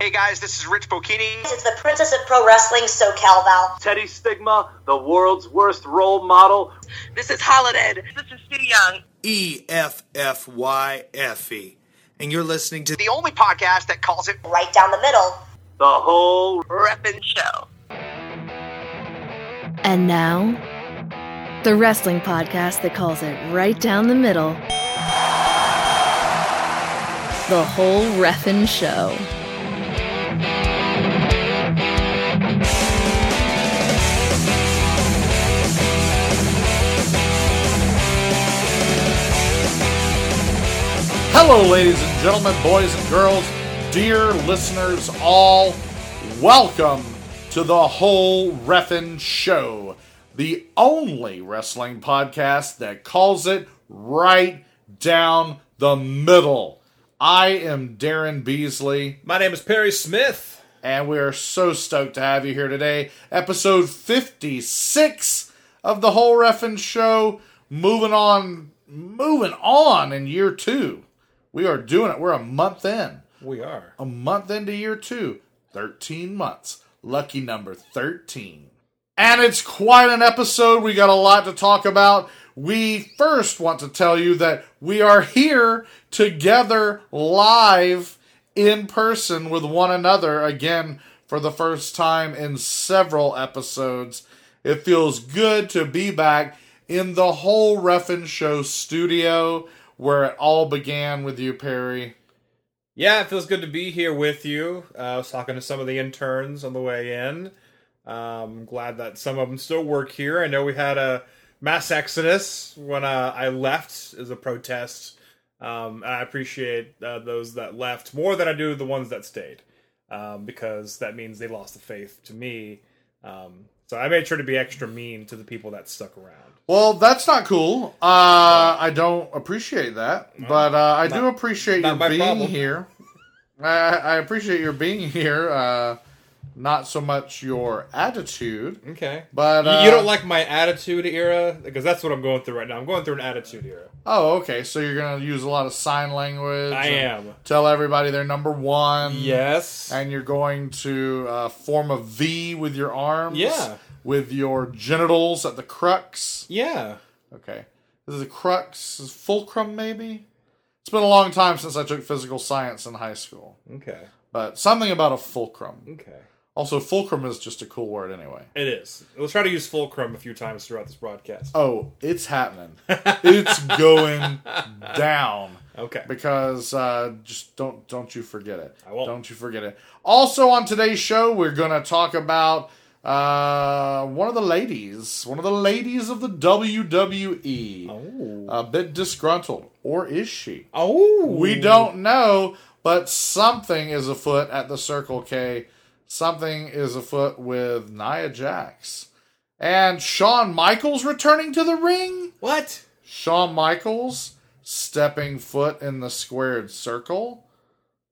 Hey guys, this is Rich Bocchini. It's the Princess of Pro Wrestling, SoCal Val. Teddy Stigma, the world's worst role model. This is Holiday. This is Sue Young. EFFY. And you're listening to the only podcast that calls it right down the middle. The whole reppin' show. And now, the wrestling podcast that calls it right down the middle. The whole reppin' show. Hello, ladies and gentlemen, boys and girls, dear listeners all, welcome to the Whole Reffin' Show, the only wrestling podcast that calls it right down the middle. I am Darren Beasley. My name is Perry Smith. And we are so stoked to have you here today. Episode 56 of the Whole Reffin' Show, moving on in year two. We are doing it. We're a month in. We are. A month into year two. 13 months. Lucky number 13. And it's quite an episode. We got a lot to talk about. We first want to tell you that we are here together live in person with one another again for the first time in several episodes. It feels good to be back in the Whole Reffin' Show studio, where it all began with you, Perry. Yeah, it feels good to be here with you. I was talking to some of the interns on the way in. I'm glad that some of them still work here. I know we had a mass exodus when I left as a protest. I appreciate those that left more than I do the ones that stayed, because that means they lost the faith to me. So I made sure to be extra mean to the people that stuck around. Well, that's not cool. I don't appreciate that, but I do appreciate your being here. I appreciate your being here. Not so much your attitude. Okay. But you don't like my attitude era? Because that's what I'm going through right now. I'm going through an attitude era. Oh, okay. So you're going to use a lot of sign language. I am. Tell everybody they're number one. Yes. And you're going to form a V with your arms. Yeah. With your genitals at the crux. Yeah. Okay. This is a crux. Is fulcrum, maybe? It's been a long time since I took physical science in high school. Okay. But something about a fulcrum. Okay. Also, fulcrum is just a cool word anyway. It is. We'll try to use fulcrum a few times throughout this broadcast. Oh, it's happening. It's going down. Okay. Because just don't you forget it. I won't. Don't you forget it. Also, on today's show, we're going to talk about one of the ladies of the WWE. Oh. A bit disgruntled. Or is she? Oh. We don't know, but something is afoot at the Circle K. Something is afoot with Nia Jax. And Shawn Michaels returning to the ring? What? Shawn Michaels stepping foot in the squared circle?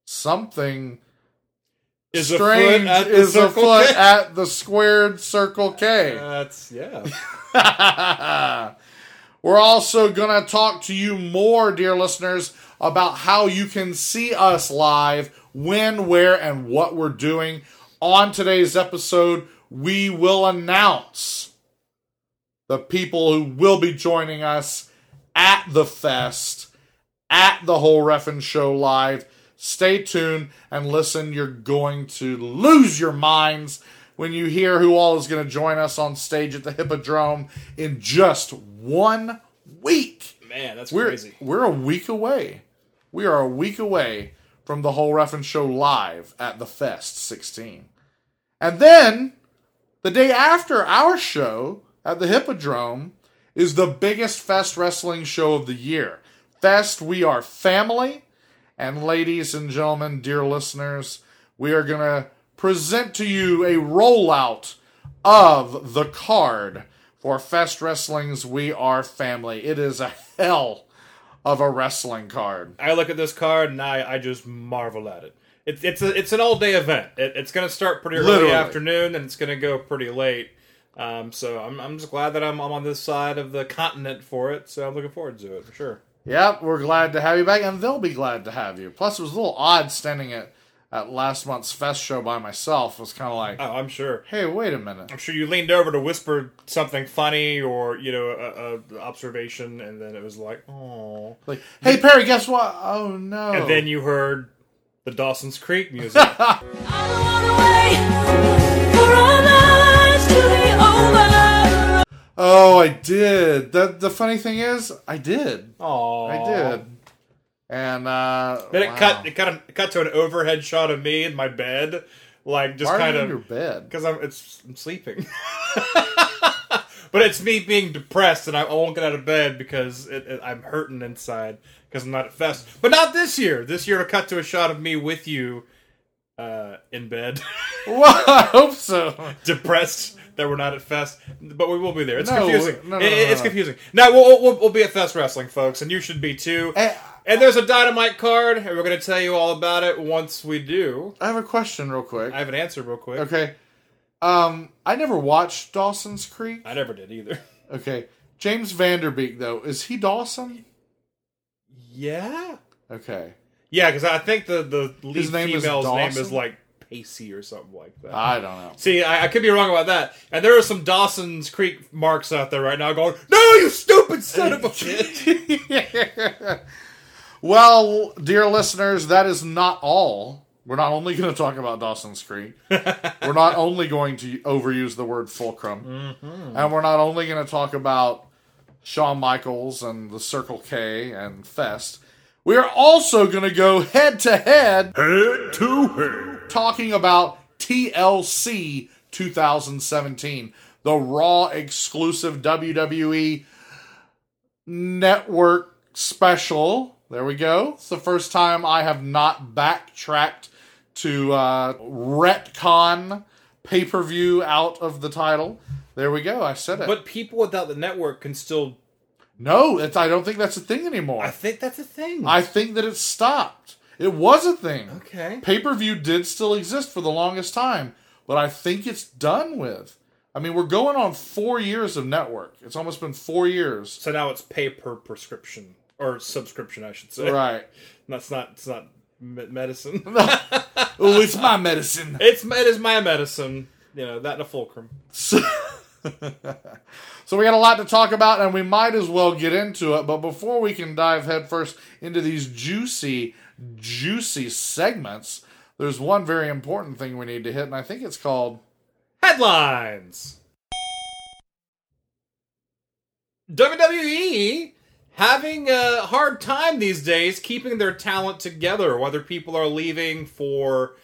Something is strange afoot at the squared Circle K. That's, yeah. We're also going to talk to you more, dear listeners, about how you can see us live, when, where, and what we're doing. On today's episode, we will announce the people who will be joining us at the Fest, at the Whole Reffin' Show Live. Stay tuned and listen. You're going to lose your minds when you hear who all is going to join us on stage at the Hippodrome in just 1 week. Man, that's crazy. We're a week away. We are a week away from the Whole Reffin' Show Live at the Fest 16. And then, the day after our show at the Hippodrome is the biggest Fest Wrestling show of the year. Fest, we are family. And ladies and gentlemen, dear listeners, we are going to present to you a rollout of the card for Fest Wrestling's We Are Family. It is a hell of a wrestling card. I look at this card and I just marvel at it. It's an all day event. It's going to start pretty early afternoon and it's going to go pretty late. So I'm just glad that I'm on this side of the continent for it. So I'm looking forward to it for sure. Yep, we're glad to have you back, and they'll be glad to have you. Plus, it was a little odd standing at at last month's Fest show by myself was kind of like... Oh, I'm sure. Hey, wait a minute. I'm sure you leaned over to whisper something funny or, you know, a observation, and then it was like, oh, like, hey, Perry, guess what? Oh, no. And then you heard the Dawson's Creek music. I don't want to wait for our lives to be over. Oh, I did. The funny thing is, I did. Oh, I did. And then it cut to an overhead shot of me in my bed, like just kind of in your bed because I'm sleeping. But it's me being depressed, and I won't get out of bed because I'm hurting inside because I'm not at Fest. But not this year. This year, it'll cut to a shot of me with you in bed. Well, I hope so. Depressed that we're not at Fest, but we will be there. It's confusing. It's confusing. Now we'll be at Fest Wrestling, folks, and you should be too. And there's a Dynamite card, and we're going to tell you all about it once we do. I have a question real quick. I have an answer real quick. Okay. I never watched Dawson's Creek. I never did either. Okay. James Vanderbeek, though, is he Dawson? Yeah. Okay. Yeah, because I think the lead female's name is like Pacey or something like that. I don't know. See, I could be wrong about that. And there are some Dawson's Creek marks out there right now going, no, you stupid son of a bitch! Well, dear listeners, that is not all. We're not only going to talk about Dawson's Creek. We're not only going to overuse the word fulcrum. Mm-hmm. And we're not only going to talk about Shawn Michaels and the Circle K and Fest. We are also going to go head to head, talking about TLC 2017, the Raw exclusive WWE Network special. There we go. It's the first time I have not backtracked to retcon pay-per-view out of the title. There we go. I said it. But people without the network can still... No, I don't think that's a thing anymore. I think that's a thing. I think that it stopped. It was a thing. Okay. Pay-per-view did still exist for the longest time, but I think it's done with. I mean, we're going on 4 years of network. It's almost been 4 years. So now it's pay-per-prescription. Or subscription, I should say. Right. It's not medicine. Oh, it's my medicine. It is my medicine. You know, that and a fulcrum. So we got a lot to talk about, and we might as well get into it. But before we can dive headfirst into these juicy, juicy segments, there's one very important thing we need to hit, and I think it's called... Headlines! WWE... having a hard time these days keeping their talent together, whether people are leaving for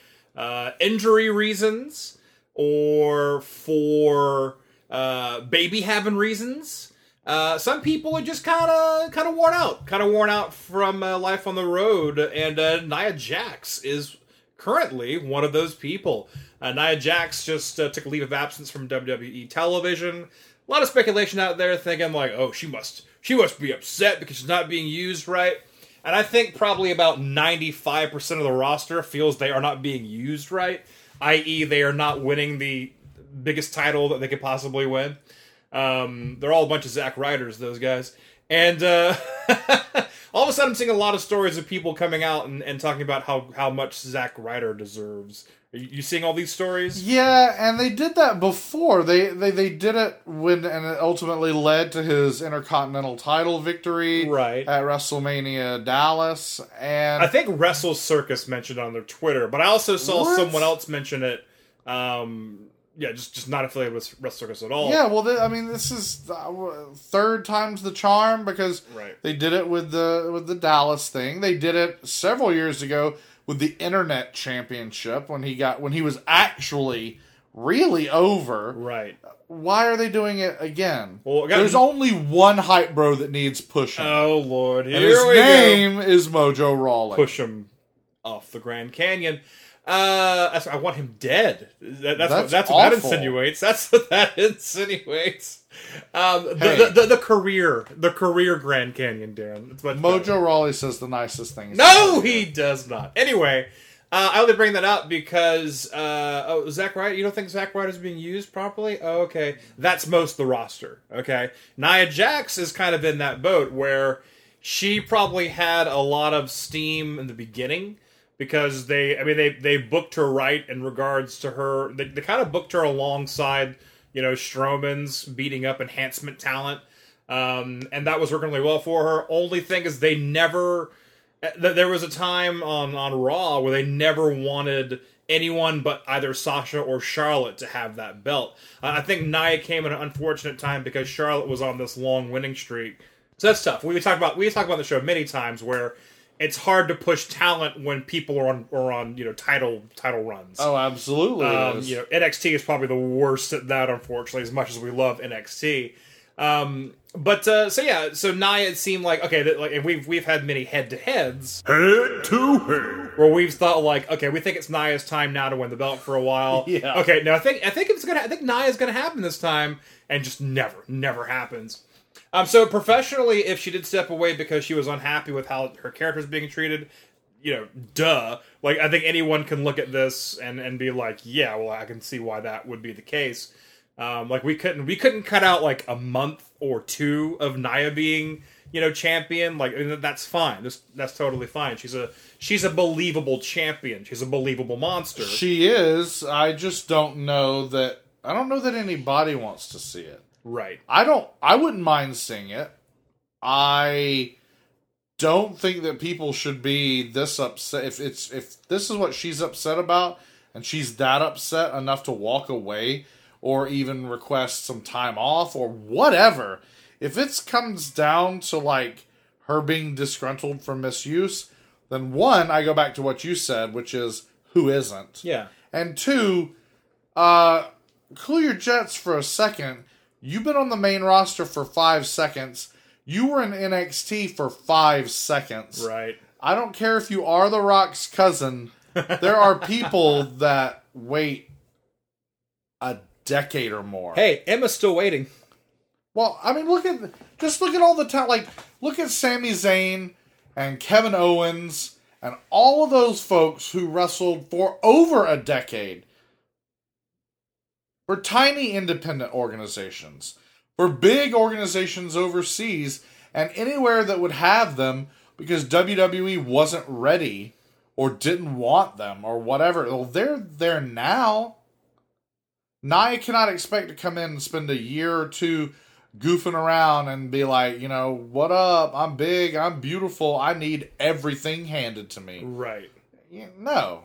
injury reasons or for baby having reasons. Some people are just kind of worn out. Kind of worn out from life on the road. And Nia Jax is currently one of those people. Nia Jax just took a leave of absence from WWE television. A lot of speculation out there thinking like, oh, she must be upset because she's not being used right. And I think probably about 95% of the roster feels they are not being used right, i.e. they are not winning the biggest title that they could possibly win. They're all a bunch of Zack Ryders, those guys. And all of a sudden I'm seeing a lot of stories of people coming out and talking about how much Zack Ryder deserves. Are you seeing all these stories? Yeah, and they did that before. They did it and it ultimately led to his Intercontinental title victory at WrestleMania Dallas. And I think Wrestle Circus mentioned it on their Twitter, but I also saw someone else mention it. Yeah, just not affiliated with Wrestle Circus at all. Yeah, well, this is third time's the charm because they did it with the Dallas thing. They did it several years ago with the Internet Championship when he was actually really over. Right. Why are they doing it again? Well, there's only one hype bro that needs pushing. Oh, Lord. Here and his name is Mojo Rawley. Push him off the Grand Canyon. I want him dead. That's what that insinuates. That's what that insinuates. The career Grand Canyon, Darren. Mojo Rawley says the nicest things. No, he does not. Anyway, I only bring that up because Zack Ryder. You don't think Zack Ryder is being used properly? Oh, okay, that's most of the roster. Okay, Nia Jax is kind of in that boat where she probably had a lot of steam in the beginning. because they booked her right in regards to her. They kind of booked her alongside, Strowman's beating up enhancement talent. And that was working really well for her. Only thing is they never... There was a time on Raw where they never wanted anyone but either Sasha or Charlotte to have that belt. I think Nia came at an unfortunate time because Charlotte was on this long winning streak. So that's tough. We talk about the show many times where it's hard to push talent when people are on title runs. Oh, absolutely. NXT is probably the worst at that, unfortunately, as much as we love NXT. So Nia, it seemed like, and we've had many head-to-heads. Head-to-head. Where we've thought we think it's Nia's time now to win the belt for a while. Yeah. Okay, no, I think Nia's gonna happen this time, and just never happens. So professionally, if she did step away because she was unhappy with how her character's being treated, duh. I think anyone can look at this and be like, yeah, well, I can see why that would be the case. We couldn't cut out a month or two of Nia being champion. That's fine. That's totally fine. She's a believable champion. She's a believable monster. She is. I don't know that anybody wants to see it. Right. I wouldn't mind seeing it. I don't think that people should be this upset if this is what she's upset about, and she's that upset enough to walk away. Or even request some time off or whatever. If it comes down to her being disgruntled for misuse, then one, I go back to what you said, which is who isn't. Yeah. And two, cool your jets for a second. You've been on the main roster for 5 seconds. You were in NXT for 5 seconds. Right. I don't care if you are The Rock's cousin. There are people that wait a decade or more. Hey, Emma's still waiting. Well, look at all the time. Look at Sami Zayn and Kevin Owens and all of those folks who wrestled for over a decade. For tiny independent organizations, for big organizations overseas and anywhere that would have them because WWE wasn't ready or didn't want them or whatever. Well, they're there now. Nia cannot expect to come in and spend a year or two goofing around and be like, what up? I'm big. I'm beautiful. I need everything handed to me. Right. No.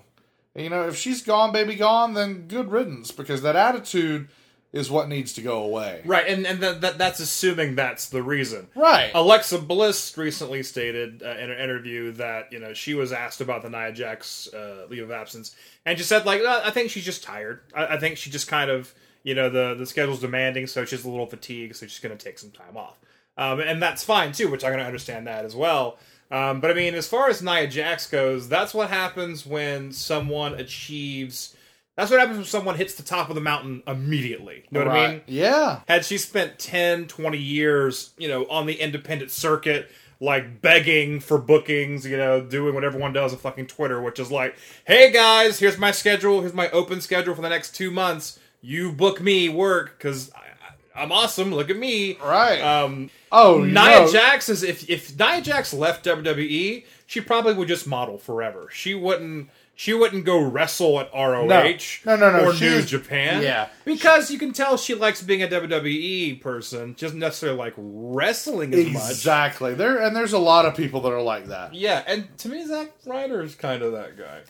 If she's gone, baby gone, then good riddance, because that attitude is what needs to go away. Right, and that's assuming that's the reason. Right. Alexa Bliss recently stated in an interview that, she was asked about the Nia Jax leave of absence, and she said, I think she's just tired. I think she just kind of, the schedule's demanding, so she's a little fatigued, so she's going to take some time off. And that's fine, too, which I'm going to understand that as well. But, as far as Nia Jax goes, that's what happens when someone achieves... That's what happens when someone hits the top of the mountain immediately. You know what I mean? Yeah. Had she spent 10, 20 years, on the independent circuit, begging for bookings, doing what everyone does on fucking Twitter, which is hey guys, here's my schedule, here's my open schedule for the next 2 months, you book me, work, because I'm awesome, look at me. Right. Nia Jax is, if Nia Jax left WWE, she probably would just model forever. She wouldn't go wrestle at ROH or New Japan. Yeah. Because you can tell she likes being a WWE person. She doesn't necessarily like wrestling as much. Exactly. There's a lot of people that are like that. Yeah, and to me, Zack Ryder is kind of that guy.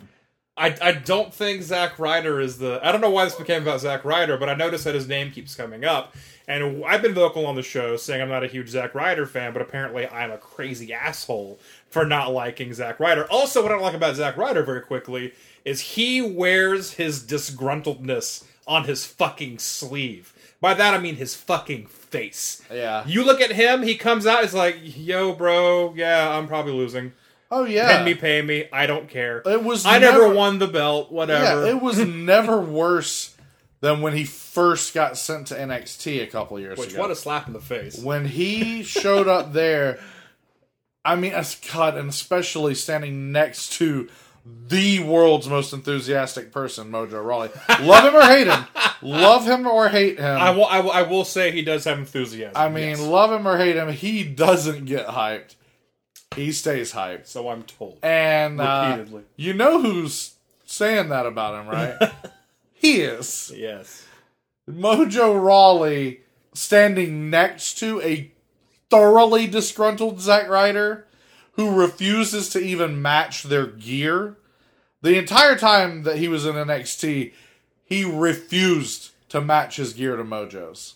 I don't think Zack Ryder is the... I don't know why this became about Zack Ryder, but I noticed that his name keeps coming up. And I've been vocal on the show saying I'm not a huge Zack Ryder fan, but apparently I'm a crazy asshole for not liking Zack Ryder. Also, what I don't like about Zack Ryder very quickly is he wears his disgruntledness on his fucking sleeve. By that, I mean his fucking face. Yeah. You look at him, he comes out, it's yo, bro, yeah, I'm probably losing. Oh, yeah. Pay me, I don't care. I never won the belt, whatever. Yeah, it was never worse than when he first got sent to NXT a couple years ago. What a slap in the face. When he showed up there... and especially standing next to the world's most enthusiastic person, Mojo Rawley. Love him or hate him. Love him or hate him. I will say he does have enthusiasm. Love him or hate him, he doesn't get hyped. He stays hyped. So I'm told. And repeatedly. You know who's saying that about him, right? He is. Yes. Mojo Rawley standing next to a thoroughly disgruntled Zack Ryder who refuses to even match their gear. The entire time that he was in NXT, he refused to match his gear to Mojo's.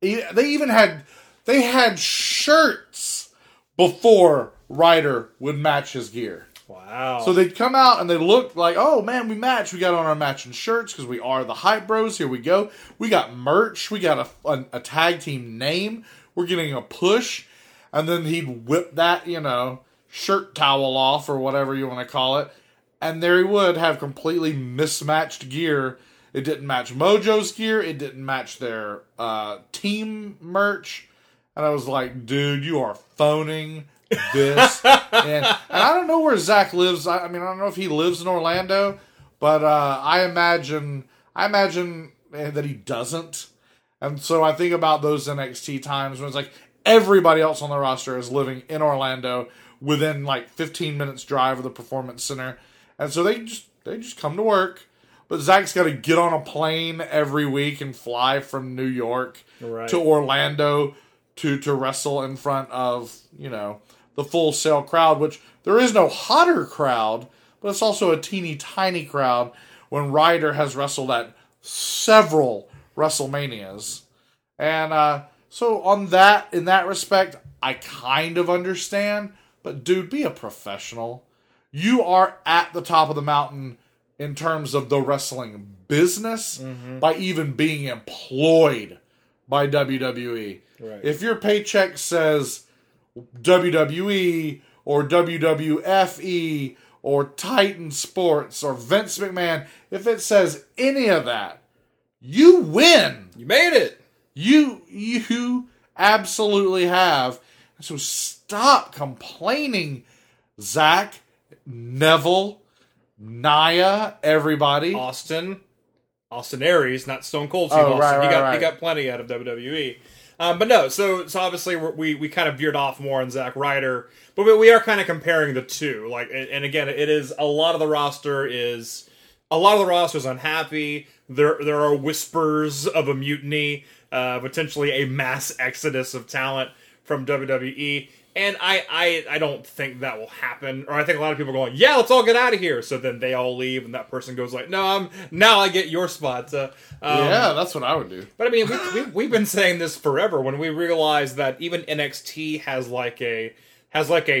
They even had... They had shirts before Ryder would match his gear. Wow. So they'd come out and they looked like, oh man, we matched. We got on our matching shirts because we are the Hype Bros. Here we go. We got merch. We got a tag team name. We're getting a push. And then he'd whip that, you know, shirt towel off or whatever you want to call it. And there he would have completely mismatched gear. It didn't match Mojo's gear. It didn't match their team merch. And I was like, dude, you are phoning this. And I don't know where Zach lives. I mean, I don't know if he lives in Orlando, but I imagine that he doesn't. And so I think about those NXT times when it's like everybody else on the roster is living in Orlando within like 15 minutes drive of the Performance Center. And so they just come to work. But Zach's got to get on a plane every week and fly from New York to Orlando to wrestle in front of, you know, the Full Sail crowd, which there is no hotter crowd, but it's also a teeny tiny crowd when Ryder has wrestled at several WrestleManias. And so on that, in that respect, I kind of understand, but dude, be a professional. You are at the top of the mountain in terms of the wrestling business by even being employed by WWE. Right. If your paycheck says WWE or WWFE or Titan Sports or Vince McMahon, if it says any of that, you win. You made it. You absolutely have. So stop complaining, Zach, Neville, Nia, everybody. Austin Aries, not Stone Cold Steve Austin. He got plenty out of WWE. But no, so obviously we kind of veered off more on Zack Ryder, but we are kind of comparing the two. Like, and again, it is a lot of the roster is unhappy. There are whispers of a mutiny, potentially a mass exodus of talent from WWE. And I don't think that will happen. Or I think a lot of people are going, yeah, let's all get out of here. So then they all leave, and that person goes like, no, now I get your spot. Yeah, that's what I would do. But I mean, we've been saying this forever. When we realize that even NXT has like a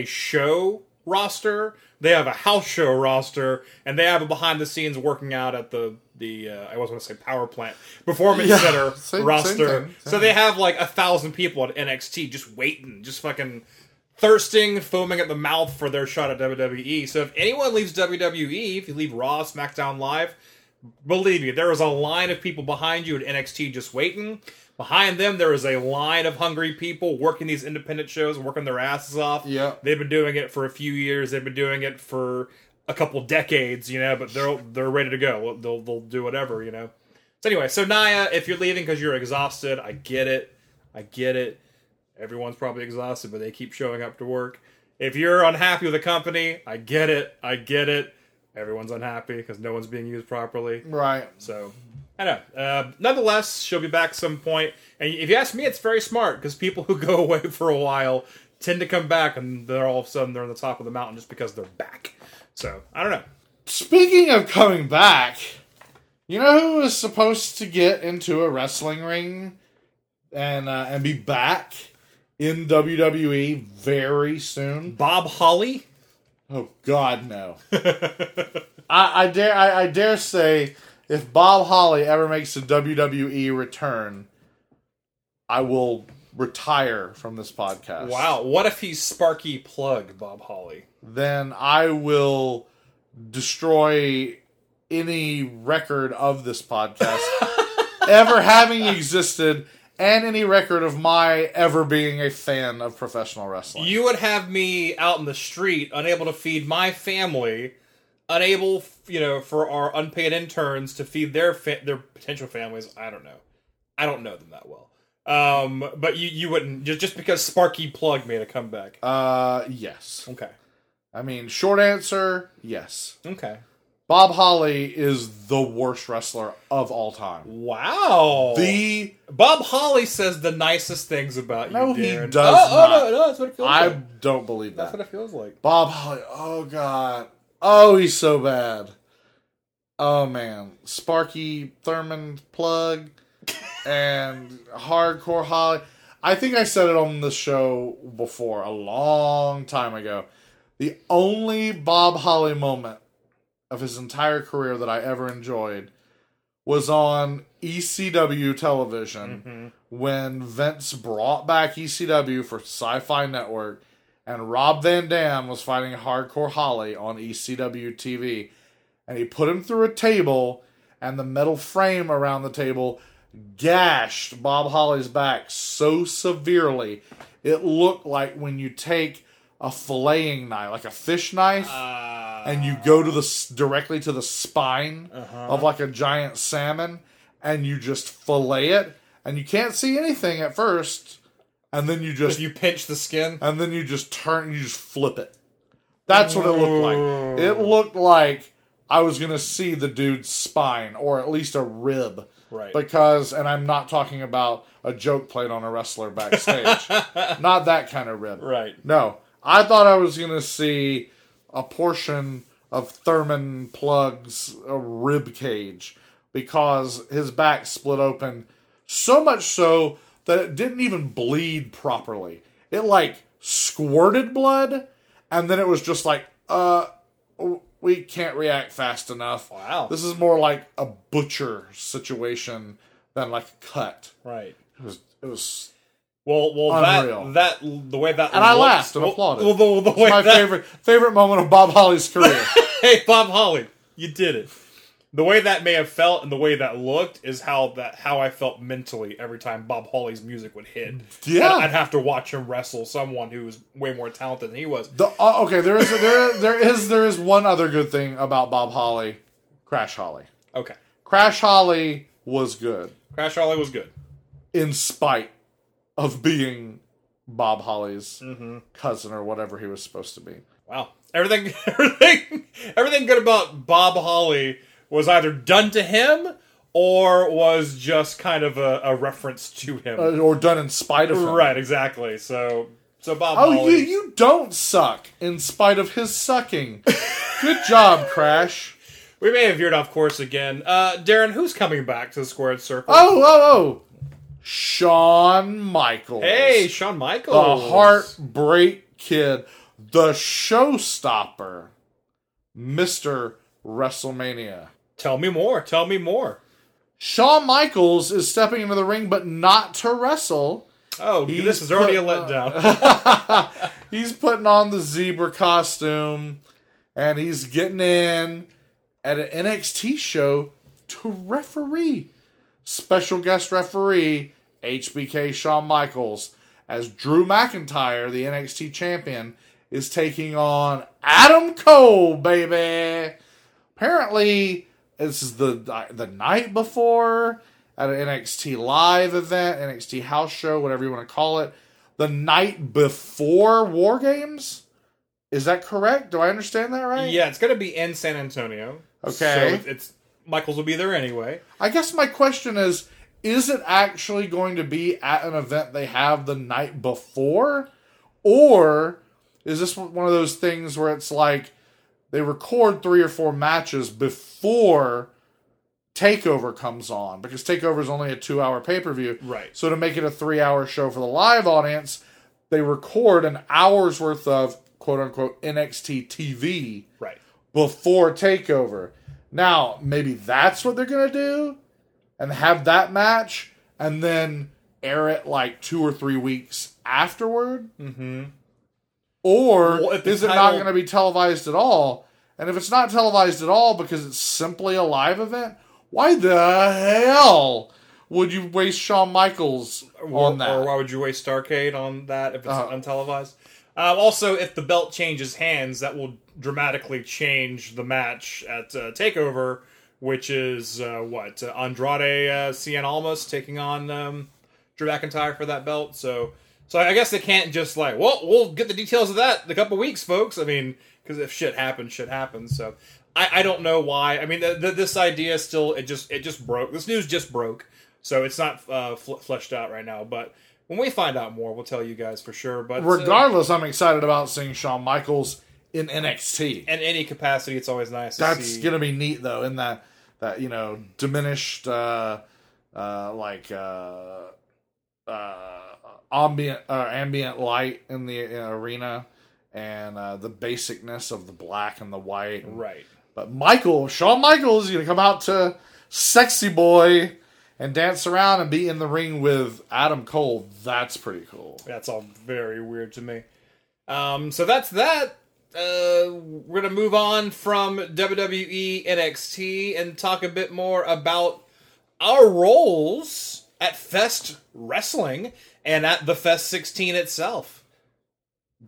show roster, they have a house show roster, and they have a behind the scenes working out at the I was going to say power plant performance center roster. Same. So they have like 1,000 people at NXT just waiting, just fucking thirsting, foaming at the mouth for their shot at WWE. So if anyone leaves WWE, if you leave Raw, SmackDown Live, believe me, there is a line of people behind you at NXT just waiting. Behind them, there is a line of hungry people working these independent shows, working their asses off. Yeah. They've been doing it for a few years. They've been doing it for a couple decades, you know, but they're ready to go. They'll do whatever, you know. So anyway, so Nia, if you're leaving because you're exhausted, I get it. Everyone's probably exhausted, but they keep showing up to work. If you're unhappy with the company, I get it. Everyone's unhappy because no one's being used properly. Right. So, I don't know. Nonetheless, she'll be back some point. And if you ask me, it's very smart because people who go away for a while tend to come back and they're all of a sudden they're on the top of the mountain just because they're back. So, I don't know. Speaking of coming back, you know who was supposed to get into a wrestling ring and be back in WWE very soon? Bob Holly? Oh God, no! I dare say, if Bob Holly ever makes a WWE return, I will retire from this podcast. Wow! What if he's Sparky Plugg, Bob Holly? Then I will destroy any record of this podcast ever having existed. And any record of my ever being a fan of professional wrestling. You would have me out in the street, unable to feed my family, unable, you know, for our unpaid interns to feed their potential families. I don't know them that well. But you wouldn't just because Sparky Plugg made a comeback. Yes. Okay. I mean, short answer, yes. Okay. Bob Holly is the worst wrestler of all time. Wow. Bob Holly says the nicest things about you, Darren. No, he does not. Oh, no, that's what it feels like. I don't believe that. That's what it feels like. Bob Holly, oh, God. Oh, he's so bad. Oh, man. Sparky Thurman Plug and Hardcore Holly. I think I said it on this show before, a long time ago. The only Bob Holly moment of his entire career that I ever enjoyed was on ECW television when Vince brought back ECW for Sci-Fi Network and Rob Van Dam was fighting Hardcore Holly on ECW TV, and he put him through a table and the metal frame around the table gashed Bob Holly's back so severely it looked like when you take a filleting knife, like a fish knife, and you go to directly to the spine of like a giant salmon, and you just fillet it, and you can't see anything at first, and then you just... You pinch the skin? And then you just turn, you just flip it. That's what it looked like. It looked like I was going to see the dude's spine, or at least a rib. Right. Because, and I'm not talking about a joke played on a wrestler backstage. Not that kind of rib. Right. No. I thought I was going to see a portion of Thurman Plugg's rib cage because his back split open so much so that it didn't even bleed properly. It, like, squirted blood, and then it was just like, we can't react fast enough. Wow. This is more like a butcher situation than, like, a cut. Right. It was Well, the way that and looks, I laughed and applauded. It's my favorite moment of Bob Holly's career. Hey, Bob Holly, you did it. The way that may have felt and the way that looked is how I felt mentally every time Bob Holly's music would hit. Yeah, I'd have to watch him wrestle someone who was way more talented than he was. Okay, there is one other good thing about Bob Holly, Crash Holly. Okay, Crash Holly was good. Crash Holly was good, in spite of being Bob Holly's cousin or whatever he was supposed to be. Wow. Everything good about Bob Holly was either done to him or was just kind of a reference to him. Or done in spite of him. Right, exactly. So Bob Holly... Oh, you don't suck in spite of his sucking. Good job, Crash. We may have veered off course again. Darren, who's coming back to the Squared Circle? Oh! Shawn Michaels. Hey, Shawn Michaels. The Heartbreak Kid. The showstopper. Mr. WrestleMania. Tell me more. Shawn Michaels is stepping into the ring, but not to wrestle. Oh, this is already a letdown. He's putting on the zebra costume, and he's getting in at an NXT show to referee. Special guest referee, HBK Shawn Michaels, as Drew McIntyre, the NXT champion, is taking on Adam Cole, baby! Apparently, this is the night before, at an NXT live event, NXT house show, whatever you want to call it. The night before War Games? Is that correct? Do I understand that right? Yeah, it's going to be in San Antonio. Okay. So it's... Michaels will be there anyway. I guess my question is it actually going to be at an event they have the night before? Or is this one of those things where it's like they record 3 or 4 matches before TakeOver comes on? Because TakeOver is only a 2-hour pay-per-view. Right. So to make it a 3-hour show for the live audience, they record an hour's worth of quote-unquote NXT TV before TakeOver. Now, maybe that's what they're going to do and have that match and then air it like 2 or 3 weeks afterward? Mm-hmm. Or is it not going to be televised at all? And if it's not televised at all because it's simply a live event, why the hell would you waste Shawn Michaels on that? Or why would you waste Starrcade on that if it's untelevised? Also, if the belt changes hands, that will dramatically change the match at TakeOver, which is Andrade Cien Almas taking on Drew McIntyre for that belt. So I guess they can't just like, well, we'll get the details of that in a couple weeks, folks. I mean, because if shit happens, shit happens. So I don't know why. I mean, this idea still, it just broke. This news just broke. So it's not fleshed out right now. But when we find out more, we'll tell you guys for sure. But regardless, I'm excited about seeing Shawn Michaels in NXT. In any capacity, it's always nice to see. That's going to be neat, though, in that diminished, ambient light in the arena and the basicness of the black and the white. Right. But Shawn Michaels is going to come out to Sexy Boy and dance around and be in the ring with Adam Cole. That's pretty cool. That's all very weird to me. So that's that. We're going to move on from WWE NXT and talk a bit more about our roles at Fest Wrestling and at the Fest 16 itself.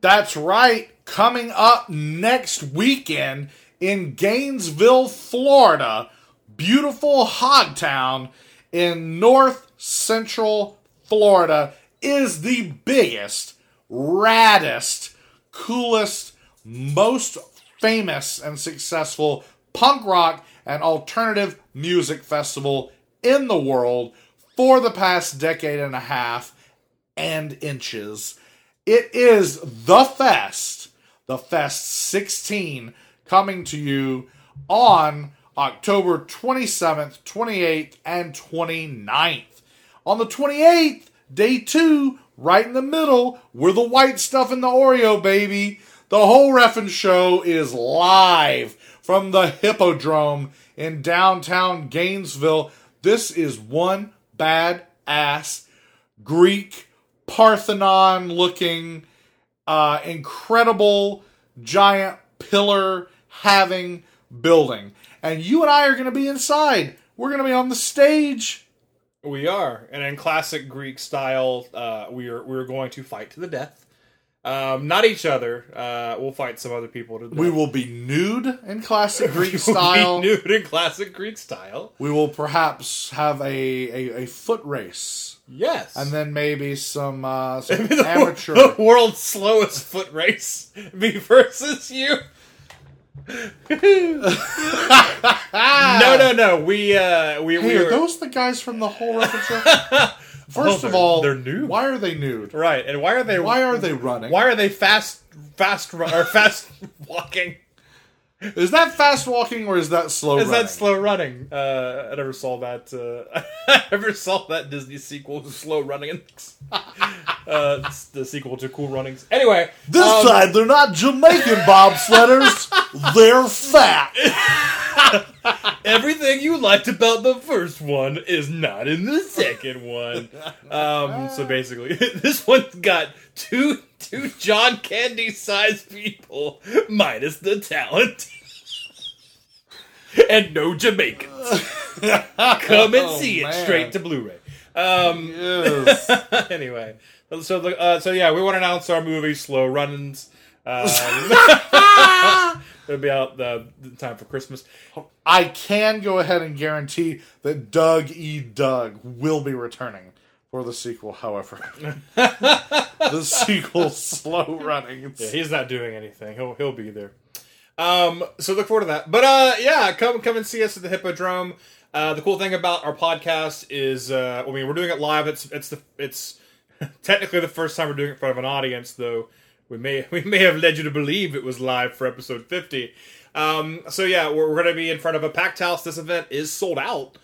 That's right. Coming up next weekend in Gainesville, Florida, beautiful Hogtown in north central Florida, is the biggest, raddest, coolest, most famous and successful punk rock and alternative music festival in the world for the past decade and a half and inches. It is the Fest 16, coming to you on October 27th, 28th, and 29th. On the 28th, day two, right in the middle, we're the white stuff in the Oreo, baby. The whole reffin' show is live from the Hippodrome in downtown Gainesville. This is one badass Greek Parthenon-looking, incredible giant pillar-having building. And you and I are going to be inside. We're going to be on the stage. We are. And in classic Greek style, we're going to fight to the death. Not each other. We'll fight some other people to death. We will be nude in classic Greek style. We will be nude in classic Greek style. We will perhaps have a foot race. Yes. And then maybe some amateur. The world's slowest foot race. Me versus you. No. We are those the guys from the whole repertoire? First of all, they're nude. Why are they nude? Right, and why are they running? Why are they fast walking? Is that fast walking or is that slow? Is that slow running? I never saw that. I never saw that Disney sequel to Slow Running. It's the sequel to Cool Runnings. Anyway, this time they're not Jamaican bobsledders. They're fat. Everything you liked about the first one is not in the second one. So basically, this one's got two John Candy-sized people, minus the talent, and no Jamaicans. Come and see it straight to Blu-ray. Yes. Anyway, so we want to announce our movie, Slow Runnings. It'll be out in time for Christmas. I can go ahead and guarantee that Doug E. Doug will be returning for the sequel, however. The sequel, Slow Running. Yeah, he's not doing anything. He'll be there. So look forward to that. But come and see us at the Hippodrome. The cool thing about our podcast is, we're doing it live. It's technically the first time we're doing it in front of an audience, though. We may have led you to believe it was live for episode 50. We're going to be in front of a packed house. This event is sold out.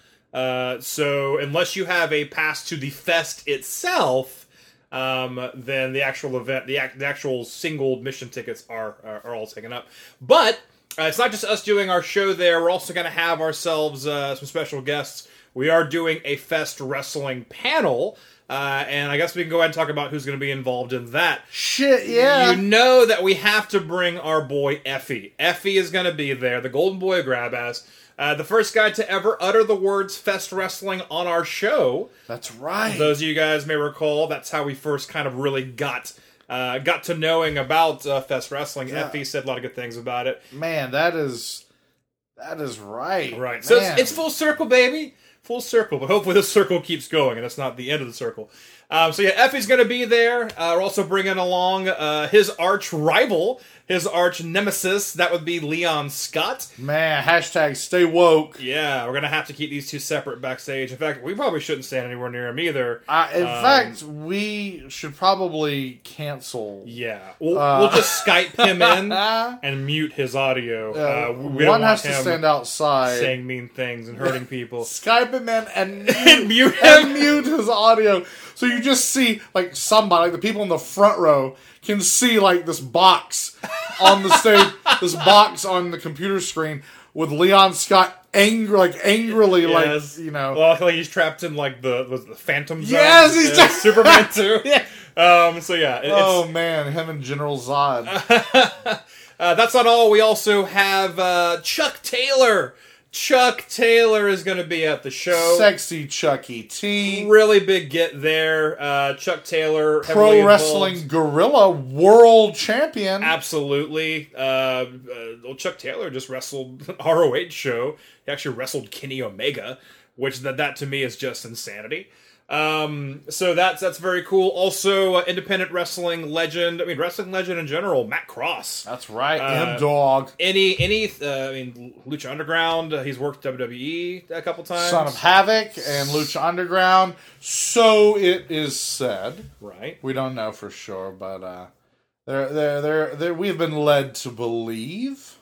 So unless you have a pass to the fest itself, then the actual event, the actual single admission tickets are all taken up. But it's not just us doing our show there. We're also going to have ourselves some special guests. We are doing a Fest Wrestling panel. And I guess we can go ahead and talk about who's going to be involved in that. Shit, yeah. You know that we have to bring our boy EFFY. EFFY is going to be there, the golden boy of Grab-Ass. The first guy to ever utter the words Fest Wrestling on our show. That's right. Those of you guys may recall, that's how we first kind of really got to knowing about Fest Wrestling. Yeah. EFFY said a lot of good things about it. Man, that is right. Right. Man. So it's full circle, baby. full circle, but hopefully this circle keeps going, and that's not the end of the circle. So yeah, EFFY's going to be there. We're also bringing along his arch rival, his arch nemesis. That would be Leon Scott. Man, hashtag stay woke. Yeah, we're going to have to keep these two separate backstage. In fact, we probably shouldn't stand anywhere near him either. In fact, we should probably cancel. Yeah, we'll just Skype him in and mute his audio. One has to stand outside saying mean things and hurting people. Skype him in and mute his audio. So you just see, like, somebody, like the people in the front row can see, like, this box on the stage, this box on the computer screen with Leon Scott angrily, yes. Like, you know. Well, like he's trapped in, like, the Phantom Zone. Yes, he's trapped. Superman 2. Yeah. So, yeah. Man, him and General Zod. That's not all. We also have Chuck Taylor. Chuck Taylor is going to be at the show. Sexy Chucky T. Really big get there. Chuck Taylor. Pro Wrestling Gorilla World Champion. Absolutely. Chuck Taylor just wrestled an ROH show. He actually wrestled Kenny Omega, which that to me is just insanity. So that's very cool. Also, independent wrestling legend. I mean, wrestling legend in general. Matt Cross. That's right. M-Dog. Lucha Underground. He's worked WWE a couple times. Son of Havoc and Lucha Underground. So it is said. Right. We don't know for sure, but we've been led to believe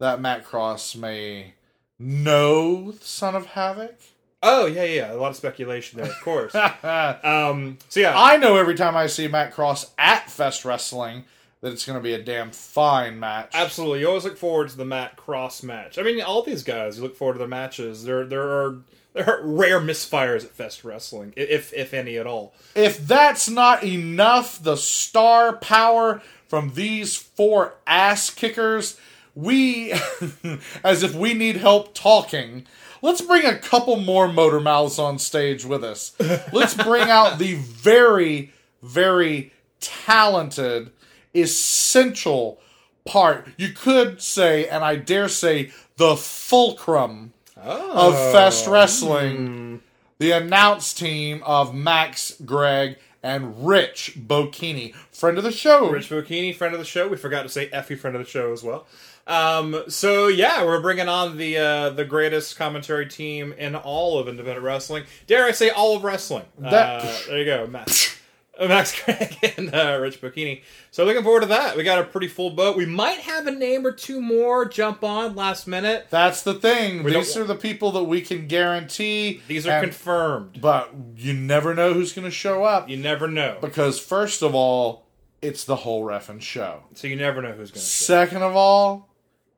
that Matt Cross may know Son of Havoc. Oh, yeah. A lot of speculation there, of course. So, yeah. I know every time I see Matt Cross at Fest Wrestling that it's going to be a damn fine match. Absolutely. You always look forward to the Matt Cross match. I mean, all these guys, you look forward to their matches. There are rare misfires at Fest Wrestling, if any at all. If that's not enough, the star power from these four ass kickers, we, as if we need help talking... Let's bring a couple more motor mouths on stage with us. Let's bring out the very, very talented, essential part. You could say, and I dare say, the fulcrum of Fest Wrestling. Mm. The announce team of Max, Greg, and Rich Bocchini, friend of the show. Rich Bocchini, friend of the show. We forgot to say EFFY, friend of the show as well. So yeah, we're bringing on the greatest commentary team in all of independent wrestling. Dare I say all of wrestling? There you go, Max Craig and Rich Bocchini. So looking forward to that. We got a pretty full boat. We might have a name or two more jump on last minute. That's the thing. These are the people that we can guarantee. These are confirmed. But you never know who's going to show up. You never know. Because first of all, it's the whole reffin' show. So you never know who's going to show up. Second of all,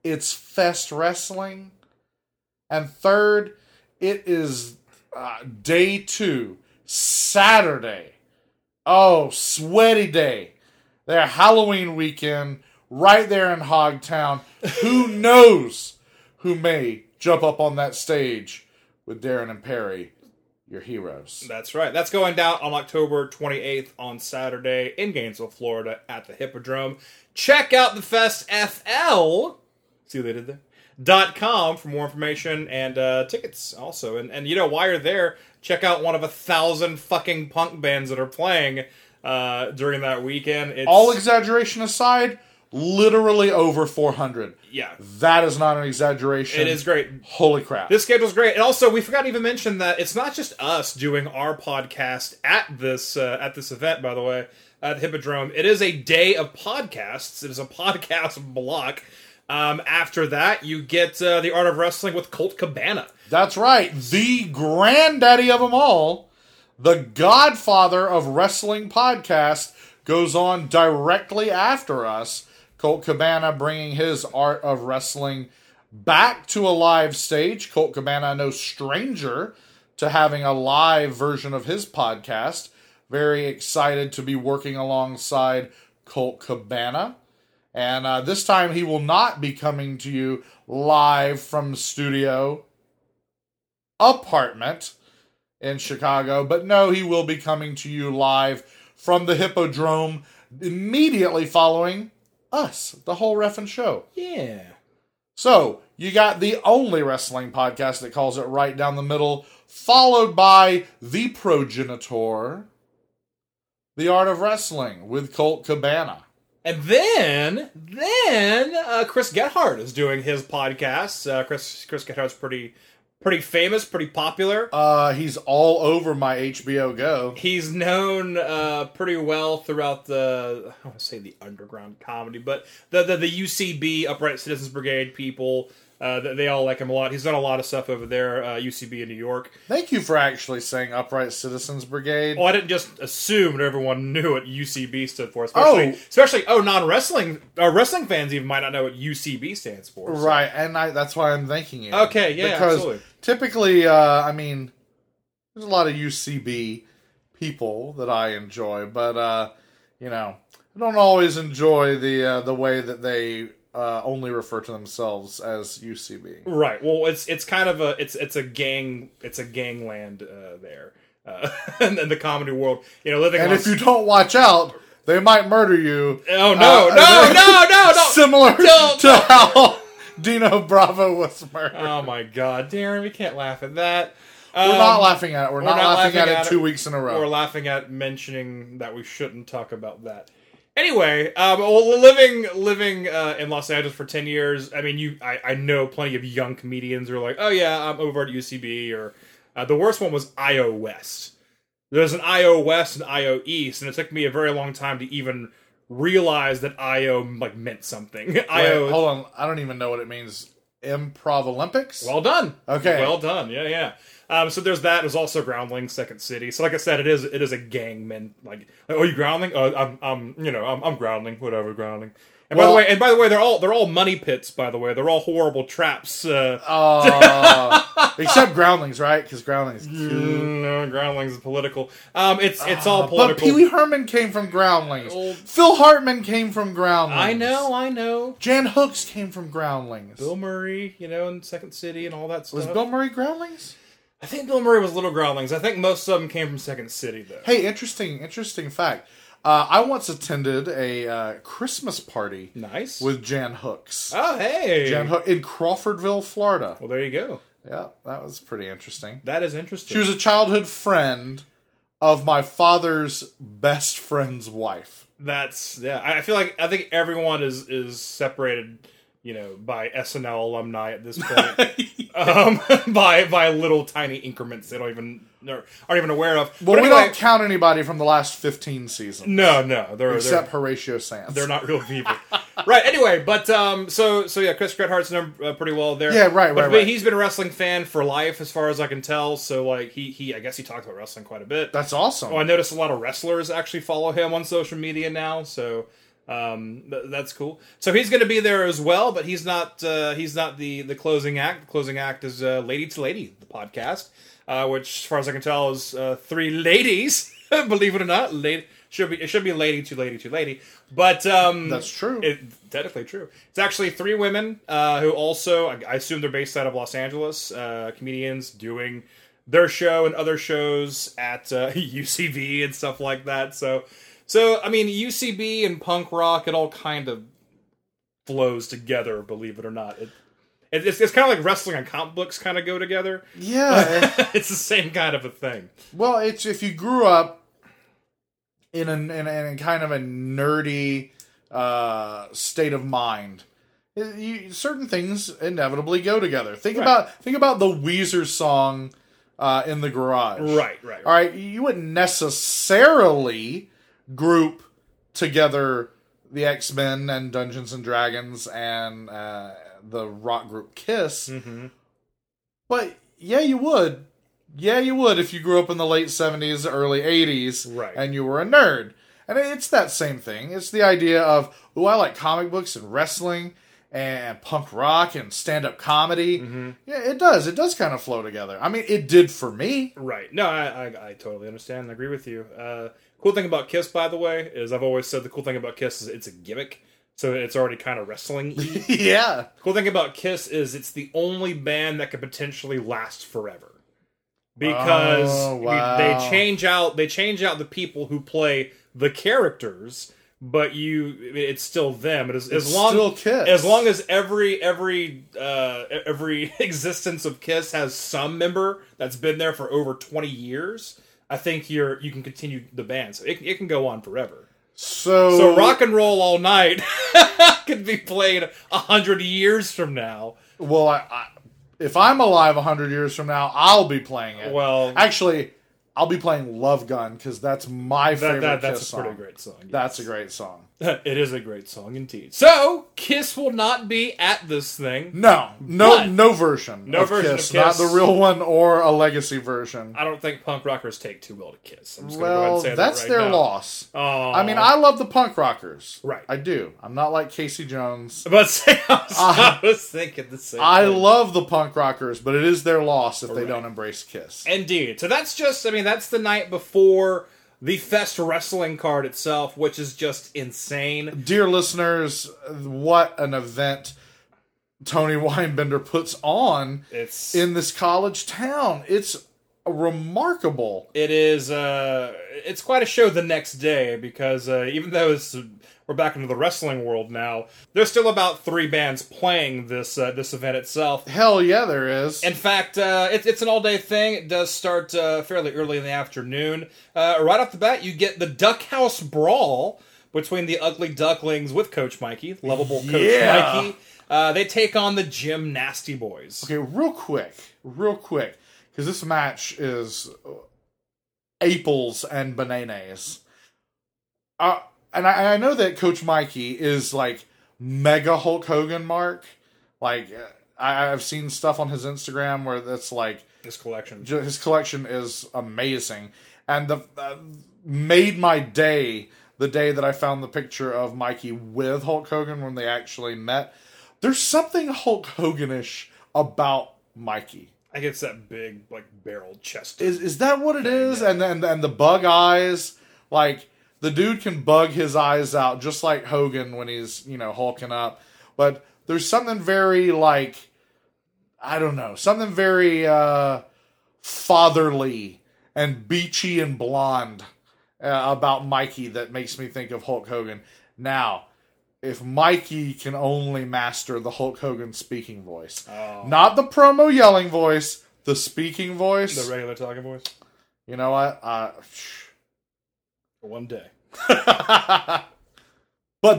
it's Fest Wrestling. And third, it is day two, Saturday. Oh, sweaty day. Their Halloween weekend right there in Hogtown. Who knows who may jump up on that stage with Darren and Perry, your heroes. That's right. That's going down on October 28th on Saturday in Gainesville, Florida at the Hippodrome. Check out the Fest FL. See what they did there? .com for more information and tickets also. And you know, while you're there, check out one of 1,000 fucking punk bands that are playing during that weekend. It's... All exaggeration aside, literally over 400. Yeah. That is not an exaggeration. It is great. Holy crap. This schedule's great. And also, we forgot to even mention that it's not just us doing our podcast at this event, by the way, at the Hippodrome. It is a day of podcasts. It is a podcast block. After that, you get the Art of Wrestling with Colt Cabana. That's right. The granddaddy of them all, the godfather of wrestling podcast, goes on directly after us. Colt Cabana bringing his Art of Wrestling back to a live stage. Colt Cabana, no stranger to having a live version of his podcast. Very excited to be working alongside Colt Cabana. And this time he will not be coming to you live from studio apartment in Chicago. But no, he will be coming to you live from the Hippodrome immediately following us, the whole reffin' show. Yeah. So you got the only wrestling podcast that calls it right down the middle, followed by the progenitor, The Art of Wrestling with Colt Cabana. And then Chris Gethard is doing his podcast. Chris Gethard's pretty famous, pretty popular. He's all over my HBO Go. He's known pretty well throughout the, I want to say the underground comedy, but the UCB, Upright Citizens Brigade people, they all like him a lot. He's done a lot of stuff over there, UCB in New York. Thank you for actually saying Upright Citizens Brigade. Oh, I didn't just assume that everyone knew what UCB stood for. Especially non-wrestling, wrestling fans even might not know what UCB stands for. So. Right, and that's why I'm thanking you. Okay, yeah, because absolutely. Typically, there's a lot of UCB people that I enjoy, but, I don't always enjoy the way that they only refer to themselves as UCB. Right. Well, it's kind of a gangland there, in the comedy world. You know, living. And if you don't watch out, they might murder you. Oh no! Similar to how Dino Bravo was murdered. Oh my God, Darren, we can't laugh at that. We're not laughing at it. We're not laughing at it 2 weeks in a row. We're laughing at mentioning that we shouldn't talk about that. Anyway, living in Los Angeles for 10 years, I know plenty of young comedians who are like, oh yeah, I'm over at UCB, or the worst one was IO West. There's an IO West and IO East, and it took me a very long time to even realize that IO meant something. IO. Wait, hold on, I don't even know what it means. Improv Olympics? Well done. Okay. Well done, yeah. So there's that. There's also Groundlings, Second City. So like I said, it is a gang men like oh, you Groundling? Oh, I'm Groundling, whatever, Groundling. And by the way, they're all money pits. By the way, they're all horrible traps. Except Groundlings, right? Because Groundlings, no, Groundlings is political. It's all political. But Pee Wee Herman came from Groundlings. Phil Hartman came from Groundlings. I know. Jan Hooks came from Groundlings. Bill Murray, in Second City and all that stuff. Was Bill Murray Groundlings? I think Bill Murray was Little Groundlings. I think most of them came from Second City, though. Hey, interesting fact. I once attended a Christmas party. Nice. With Jan Hooks. Oh, hey. Jan Hooks in Crawfordville, Florida. Well, there you go. Yeah, that was pretty interesting. That is interesting. She was a childhood friend of my father's best friend's wife. I think everyone is separated, by SNL alumni at this point, by little tiny increments they aren't even aware of. Well, we don't count anybody from the last 15 seasons. No, except Horatio Sands. They're not real people, right? Anyway, but so Chris Grethart's known pretty well there. Yeah, right. He's been a wrestling fan for life, as far as I can tell. So he I guess he talks about wrestling quite a bit. That's awesome. Well, I noticed a lot of wrestlers actually follow him on social media now. So. That's cool. So he's going to be there as well, but he's not the closing act. The closing act is Lady to Lady, the podcast, which, as far as I can tell, is three ladies. Believe it or not, it should be Lady to Lady to Lady. But that's true. Technically true. It's actually three women who also, I assume, they're based out of Los Angeles. Comedians doing their show and other shows at UCB and stuff like that. So, UCB and punk rock, it all kind of flows together, believe it or not. It's kind of like wrestling and comic books kind of go together. Yeah. It's the same kind of a thing. Well, it's if you grew up in kind of a nerdy state of mind, certain things inevitably go together. Think about the Weezer song In the Garage. Right. All right, you wouldn't necessarily group together the X-Men and Dungeons and Dragons and the rock group Kiss. Mm-hmm. But yeah, you would. Yeah, you would if you grew up in the late 70s, early 80s, right, and you were a nerd. And it's that same thing. It's the idea of, I like comic books and wrestling and punk rock and stand-up comedy. Mm-hmm. Yeah, it does. It does kind of flow together. It did for me. Right. No, I totally understand and agree with you. Cool thing about Kiss, by the way, is I've always said the cool thing about Kiss is it's a gimmick, so it's already kind of wrestling-y. Yeah. Cool thing about Kiss is it's the only band that could potentially last forever, because they change out the people who play the characters, but it's still them. It is, it's as long, still Kiss. As long as every existence of Kiss has some member that's been there for over 20 years, I think you can continue the band. So it can go on forever. So Rock and Roll All Night could be played 100 years from now. Well, I if I'm alive 100 years from now, I'll be playing it. Well, actually, I'll be playing Love Gun because that's my favorite Kiss song. That's a pretty great song. Yes. That's a great song. It is a great song indeed. So Kiss will not be at this thing. No version of Kiss. Not the real one or a legacy version. I don't think punk rockers take too well to Kiss. I'm just going to go ahead and say that's that right their now. Loss. Oh. I mean, I love the punk rockers. Right, I do. I'm not like Casey Jones. But I was thinking the same. I love the punk rockers, but it is their loss if they don't embrace Kiss. Indeed. So that's just. I mean, that's the night before the Fest Wrestling card itself, which is just insane. Dear listeners, what an event Tony Winebinder puts on in this college town. It's remarkable. It is. It's quite a show the next day because even though we're back into the wrestling world now, there's still about three bands playing this event itself. Hell yeah, there is. In fact, it's an all-day thing. It does start fairly early in the afternoon. Right off the bat, you get the Duck House Brawl between the Ugly Ducklings with Coach Mikey, lovable Coach Mikey. They take on the Gym Nasty Boys. Okay, real quick. Because this match is apples and bananas. And I know that Coach Mikey is like mega Hulk Hogan mark. Like, I've seen stuff on his Instagram where that's like... His collection. His collection is amazing. And made my day the day that I found the picture of Mikey with Hulk Hogan when they actually met. There's something Hulk Hogan-ish about Mikey. I guess that big, like, barrel chest. Is that what it is? Yeah. And the bug eyes, like, the dude can bug his eyes out, just like Hogan when he's, hulking up. But there's something very, like, I don't know, something very fatherly and beachy and blonde about Mikey that makes me think of Hulk Hogan. Now, if Mikey can only master the Hulk Hogan speaking voice. Oh. Not the promo yelling voice, the speaking voice. The regular talking voice. You know what? One day. But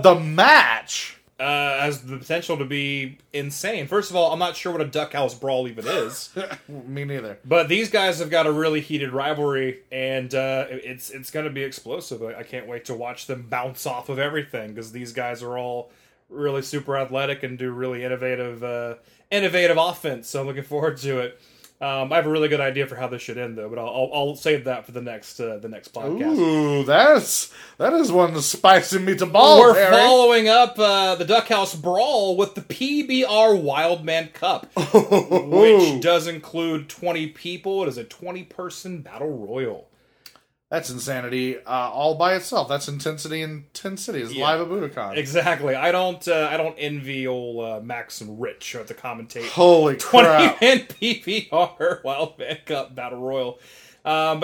the match has the potential to be insane. First of all, I'm not sure what a Duck House Brawl even is. Me neither. But these guys have got a really heated rivalry, and it's going to be explosive. I can't wait to watch them bounce off of everything, because these guys are all really super athletic and do really innovative offense, so I'm looking forward to it. I have a really good idea for how this should end, though, but I'll save that for the next podcast. Ooh, that is one spicy meatball. We're following up the Duck House Brawl with the PBR Wildman Cup, which does include 20 people. It is a 20-person battle royal. That's insanity all by itself. That's intensity in 10 cities, live at Budokan. Exactly. I don't envy old Max and Rich at the commentator. Holy crap. 20-man PPR Wild Man Cup Battle Royal. And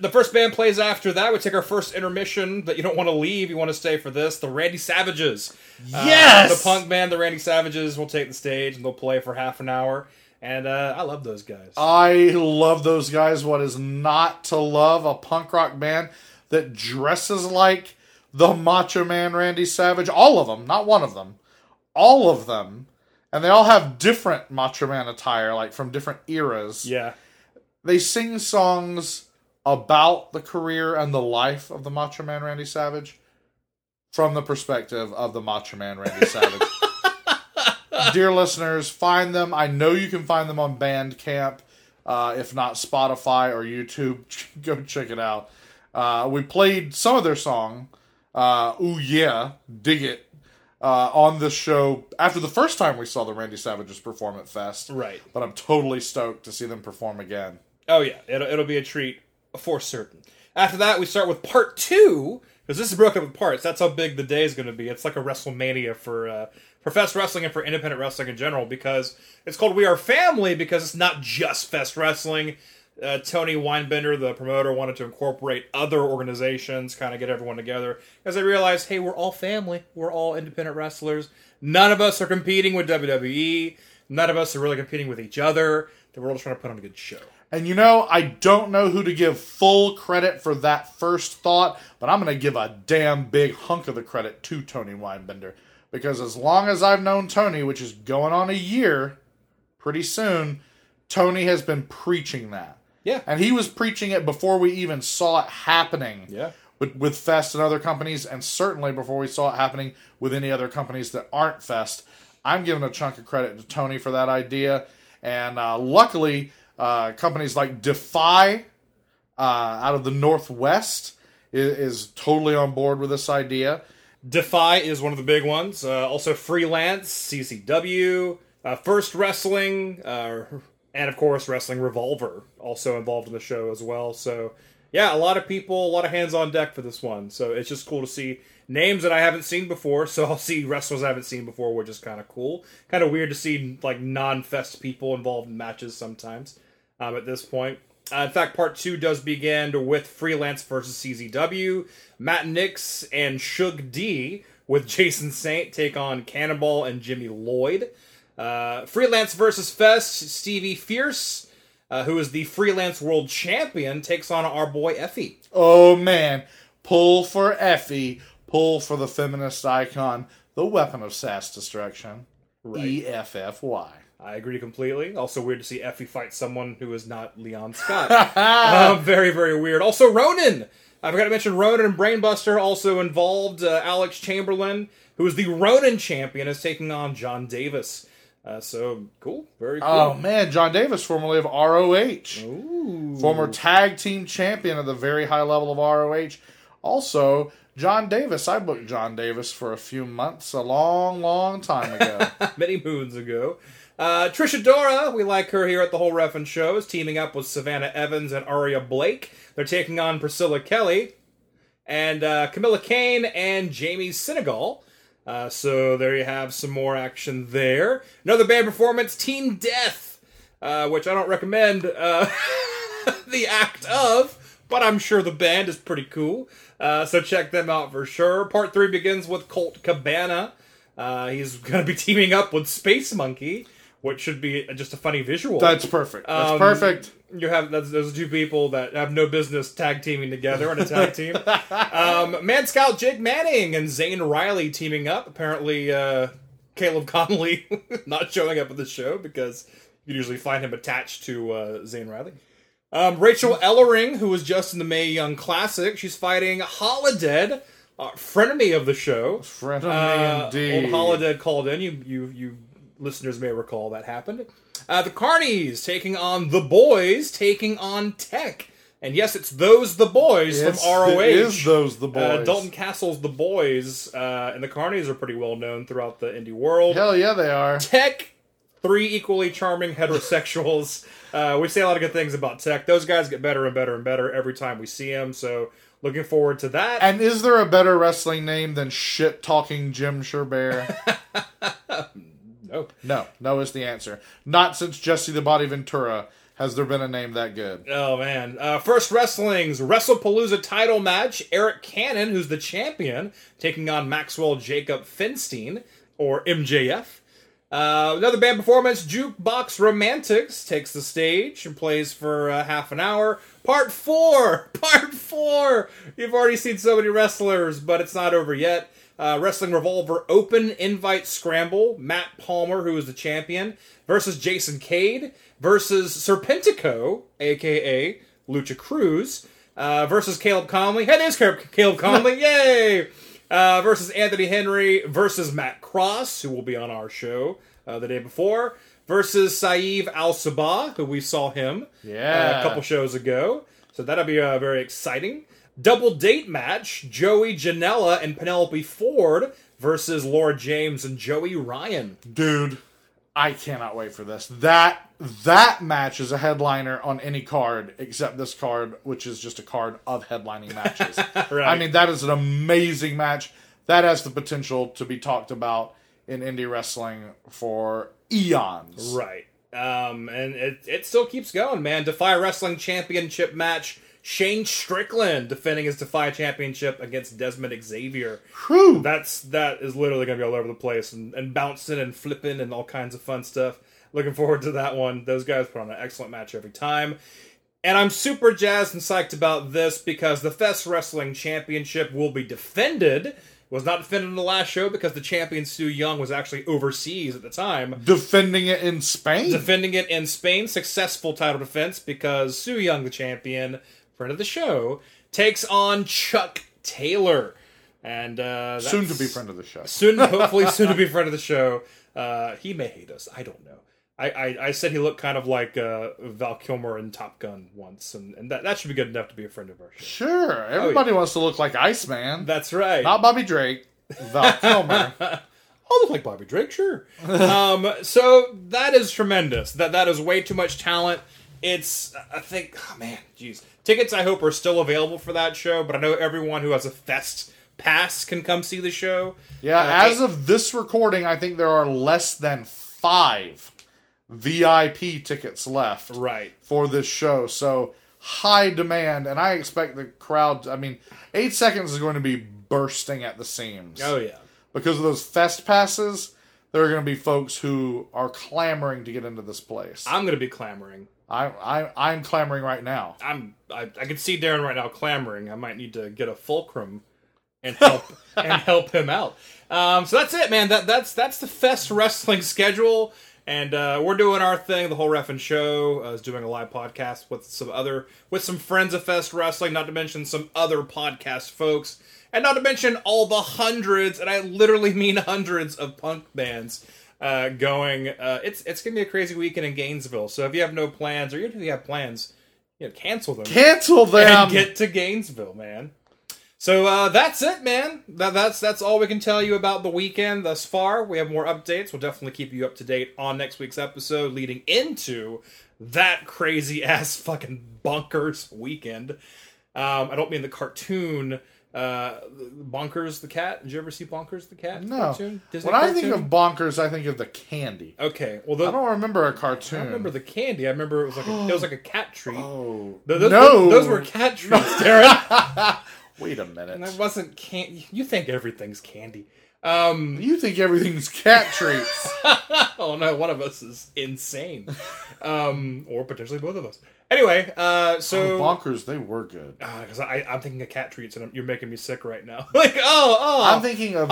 the first band plays after that. We take our first intermission, but you don't want to leave. You want to stay for this. The Randy Savages. Yes! The punk band, the Randy Savages, will take the stage, and they'll play for half an hour. And I love those guys. I love those guys. What is not to love? A punk rock band that dresses like the Macho Man Randy Savage. All of them. Not one of them. All of them. And they all have different Macho Man attire, like from different eras. Yeah. They sing songs about the career and the life of the Macho Man Randy Savage from the perspective of the Macho Man Randy Savage. Dear listeners, find them. I know you can find them on Bandcamp. If not Spotify or YouTube, go check it out. We played some of their song, Ooh Yeah, Dig It, on this show after the first time we saw the Randy Savages perform at Fest. Right. But I'm totally stoked to see them perform again. Oh, yeah. It'll be a treat for certain. After that, we start with part 2, because this is broken up in parts. That's how big the day is going to be. It's like a WrestleMania for Fest Wrestling and for independent wrestling in general, because it's called We Are Family, because it's not just Fest Wrestling. Tony Weinbender, the promoter, wanted to incorporate other organizations, kind of get everyone together, because they realized, hey, we're all family. We're all independent wrestlers. None of us are competing with WWE. None of us are really competing with each other. We're all trying to put on a good show. And you know, I don't know who to give full credit for that first thought, but I'm going to give a damn big hunk of the credit to Tony Weinbender. Because as long as I've known Tony, which is going on a year pretty soon, Tony has been preaching that. Yeah. And he was preaching it before we even saw it happening. Yeah. With Fest and other companies, and certainly before we saw it happening with any other companies that aren't Fest. I'm giving a chunk of credit to Tony for that idea. And luckily, companies like Defy out of the Northwest is totally on board with this idea. Defy is one of the big ones. Also Freelance, ECW, Fest Wrestling, and of course Wrestling Revolver also involved in the show as well. So yeah, a lot of people, a lot of hands on deck for this one. So it's just cool to see names that I haven't seen before, so I'll see wrestlers I haven't seen before, which is kind of cool. Kind of weird to see like non-Fest people involved in matches sometimes at this point. In fact, part two does begin with Freelance versus CZW. Matt Nix and Shug D with Jason Saint take on Cannonball and Jimmy Lloyd. Freelance versus Fest, Stevie Fierce, who is the Freelance World Champion, takes on our boy EFFY. Oh man, pull for EFFY. Pull for the feminist icon, the weapon of sass destruction, right. EFFY. I agree completely. Also weird to see EFFY fight someone who is not Leon Scott. Very, very weird. Also Ronan. I forgot to mention Ronan and Brainbuster also involved. Alex Chamberlain, who is the Ronan champion, is taking on John Davis. So cool. Very cool. Oh, man. John Davis, formerly of ROH. Ooh. Former tag team champion at the very high level of ROH. Also, John Davis. I booked John Davis for a few months, a long, long time ago. Many moons ago. Trisha Dora, we like her here at the Whole Reffin' Show, is teaming up with Savannah Evans and Aria Blake. They're taking on Priscilla Kelly and Camilla Kane and Jamie Sinegal. So there you have some more action there. Another band performance, Team Death, which I don't recommend the act of. But I'm sure the band is pretty cool. So check them out for sure. Part 3 begins with Colt Cabana. He's going to be teaming up with Space Monkey, which should be just a funny visual. That's perfect. That's perfect. You have those two people that have no business tag teaming together on a tag team. Man Scout Jake Manning and Zane Riley teaming up. Apparently Caleb Connolly not showing up at the show because you usually find him attached to Zane Riley. Rachel Ellering, who was just in the Mae Young Classic, she's fighting Holodead, frenemy of the show. Frenemy indeed. Old Holodead called in. You listeners may recall that happened. The Carnies taking on The Boys, taking on Tech. And yes, it's those The Boys from ROH. It is those The Boys. Dalton Castle's The Boys, and the Carnies are pretty well known throughout the indie world. Hell yeah, they are. Tech. Three equally charming heterosexuals. We say a lot of good things about Tech. Those guys get better and better and better every time we see them, so looking forward to that. And is there a better wrestling name than shit-talking Jim Sherbert? Nope. No is the answer. Not since Jesse the Body Ventura has there been a name that good. Oh, man. Fest Wrestling's WrestlePalooza title match. Eric Cannon, who's the champion, taking on Maxwell Jacob Finstein, or MJF. Another band performance, Jukebox Romantics, takes the stage and plays for half an hour. Part 4! You've already seen so many wrestlers, but it's not over yet. Wrestling Revolver Open Invite Scramble, Matt Palmer, who is the champion, versus Jason Cade, versus Serpentico, a.k.a. Lucha Cruz, versus Caleb Conley. Hey, there's Caleb Conley, yay! Versus Anthony Henry, versus Matt Cross, who will be on our show the day before, versus Saif Al-Sabah, who we saw him a couple shows ago. So that'll be very exciting. Double date match, Joey Janela and Penelope Ford versus Laura James and Joey Ryan. Dude, I cannot wait for this. That match is a headliner on any card except this card, which is just a card of headlining matches. Right. I mean, that is an amazing match. That has the potential to be talked about in indie wrestling for eons. Right. And it still keeps going, man. Defy Wrestling Championship match. Shane Strickland defending his Defy Championship against Desmond Xavier. Whew. That is literally going to be all over the place and bouncing and flipping and all kinds of fun stuff. Looking forward to that one. Those guys put on an excellent match every time. And I'm super jazzed and psyched about this because the Fest Wrestling Championship will be defended. Was not defended in the last show because the champion, Sue Young, was actually overseas at the time. Defending it in Spain? Defending it in Spain. Successful title defense because Sue Young, the champion, friend of the show, takes on Chuck Taylor. And soon to be friend of the show. Soon, hopefully soon to be friend of the show. He may hate us. I don't know. I said he looked kind of like Val Kilmer in Top Gun once, and that should be good enough to be a friend of ours. Sure. Everybody wants to look like Iceman. That's right. Not Bobby Drake. Val Kilmer. I'll look like Bobby Drake, sure. So that is tremendous. That is way too much talent. It's, I think, oh man, jeez. Tickets, I hope, are still available for that show, but I know everyone who has a Fest pass can come see the show. Yeah, as of this recording, I think there are less than 5 VIP tickets left for this show, so high demand, and I expect the crowd, 8 seconds is going to be bursting at the seams. Oh yeah. Because of those Fest passes, there are going to be folks who are clamoring to get into this place. I'm going to be clamoring. I'm clamoring right now. I can see Darren right now clamoring. I might need to get a fulcrum and help him out. So that's it, man. That's the Fest Wrestling schedule. And we're doing our thing. The whole Reffin' Show is doing a live podcast with some friends of Fest Wrestling, not to mention some other podcast folks, and not to mention all the hundreds, and I literally mean hundreds of punk bands going. It's going to be a crazy weekend in Gainesville. So if you have no plans, or even if you have plans, cancel them. Cancel them and get to Gainesville, man. So that's it, man. That's all we can tell you about the weekend thus far. We have more updates. We'll definitely keep you up to date on next week's episode leading into that crazy-ass fucking bonkers weekend. I don't mean the cartoon Bonkers the Cat. Did you ever see Bonkers the Cat? No. Cartoon? When I think of Bonkers, I think of the candy. Okay. Well, I don't remember a cartoon. I remember the candy. I remember it was like a cat treat. Oh, those were cat treats, Darren. Wait a minute. And that wasn't candy. You think everything's candy. You think everything's cat treats. Oh, no. One of us is insane. Or potentially both of us. Anyway, so... Oh, Bonkers, they were good. Because I'm thinking of cat treats, and you're making me sick right now. I'm thinking of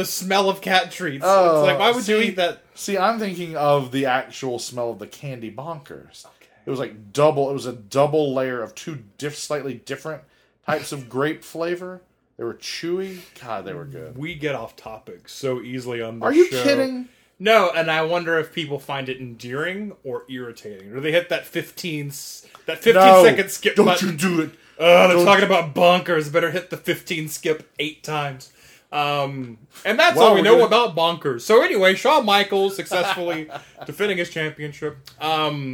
the smell of cat treats. Oh, it's like, why would you eat that? See, I'm thinking of the actual smell of the candy Bonkers. Okay. It was like it was a double layer of two slightly different types of grape flavor. They were chewy. God, they were good. We get off topic so easily on this show. Are you kidding? No, and I wonder if people find it endearing or irritating. Or they hit that 15-second skip button. Don't you do it. They're talking about Bonkers. Better hit the 15 skip 8 times. And that's all we know about Bonkers. So anyway, Shawn Michaels successfully defending his championship. So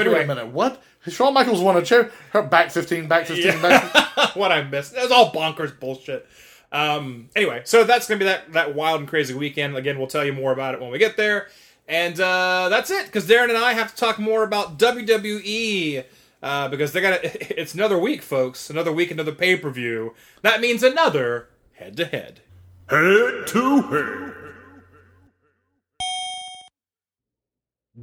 anyway. Wait a minute, what? Shawn Michaels won a chair. Back 15. What I missed. That's all Bonkers bullshit. Anyway, so that's going to be that wild and crazy weekend. Again, we'll tell you more about it when we get there. And that's it, because Darren and I have to talk more about WWE. Because it's another week, folks. Another week, another pay-per-view. That means another head-to-head. Head-to-head.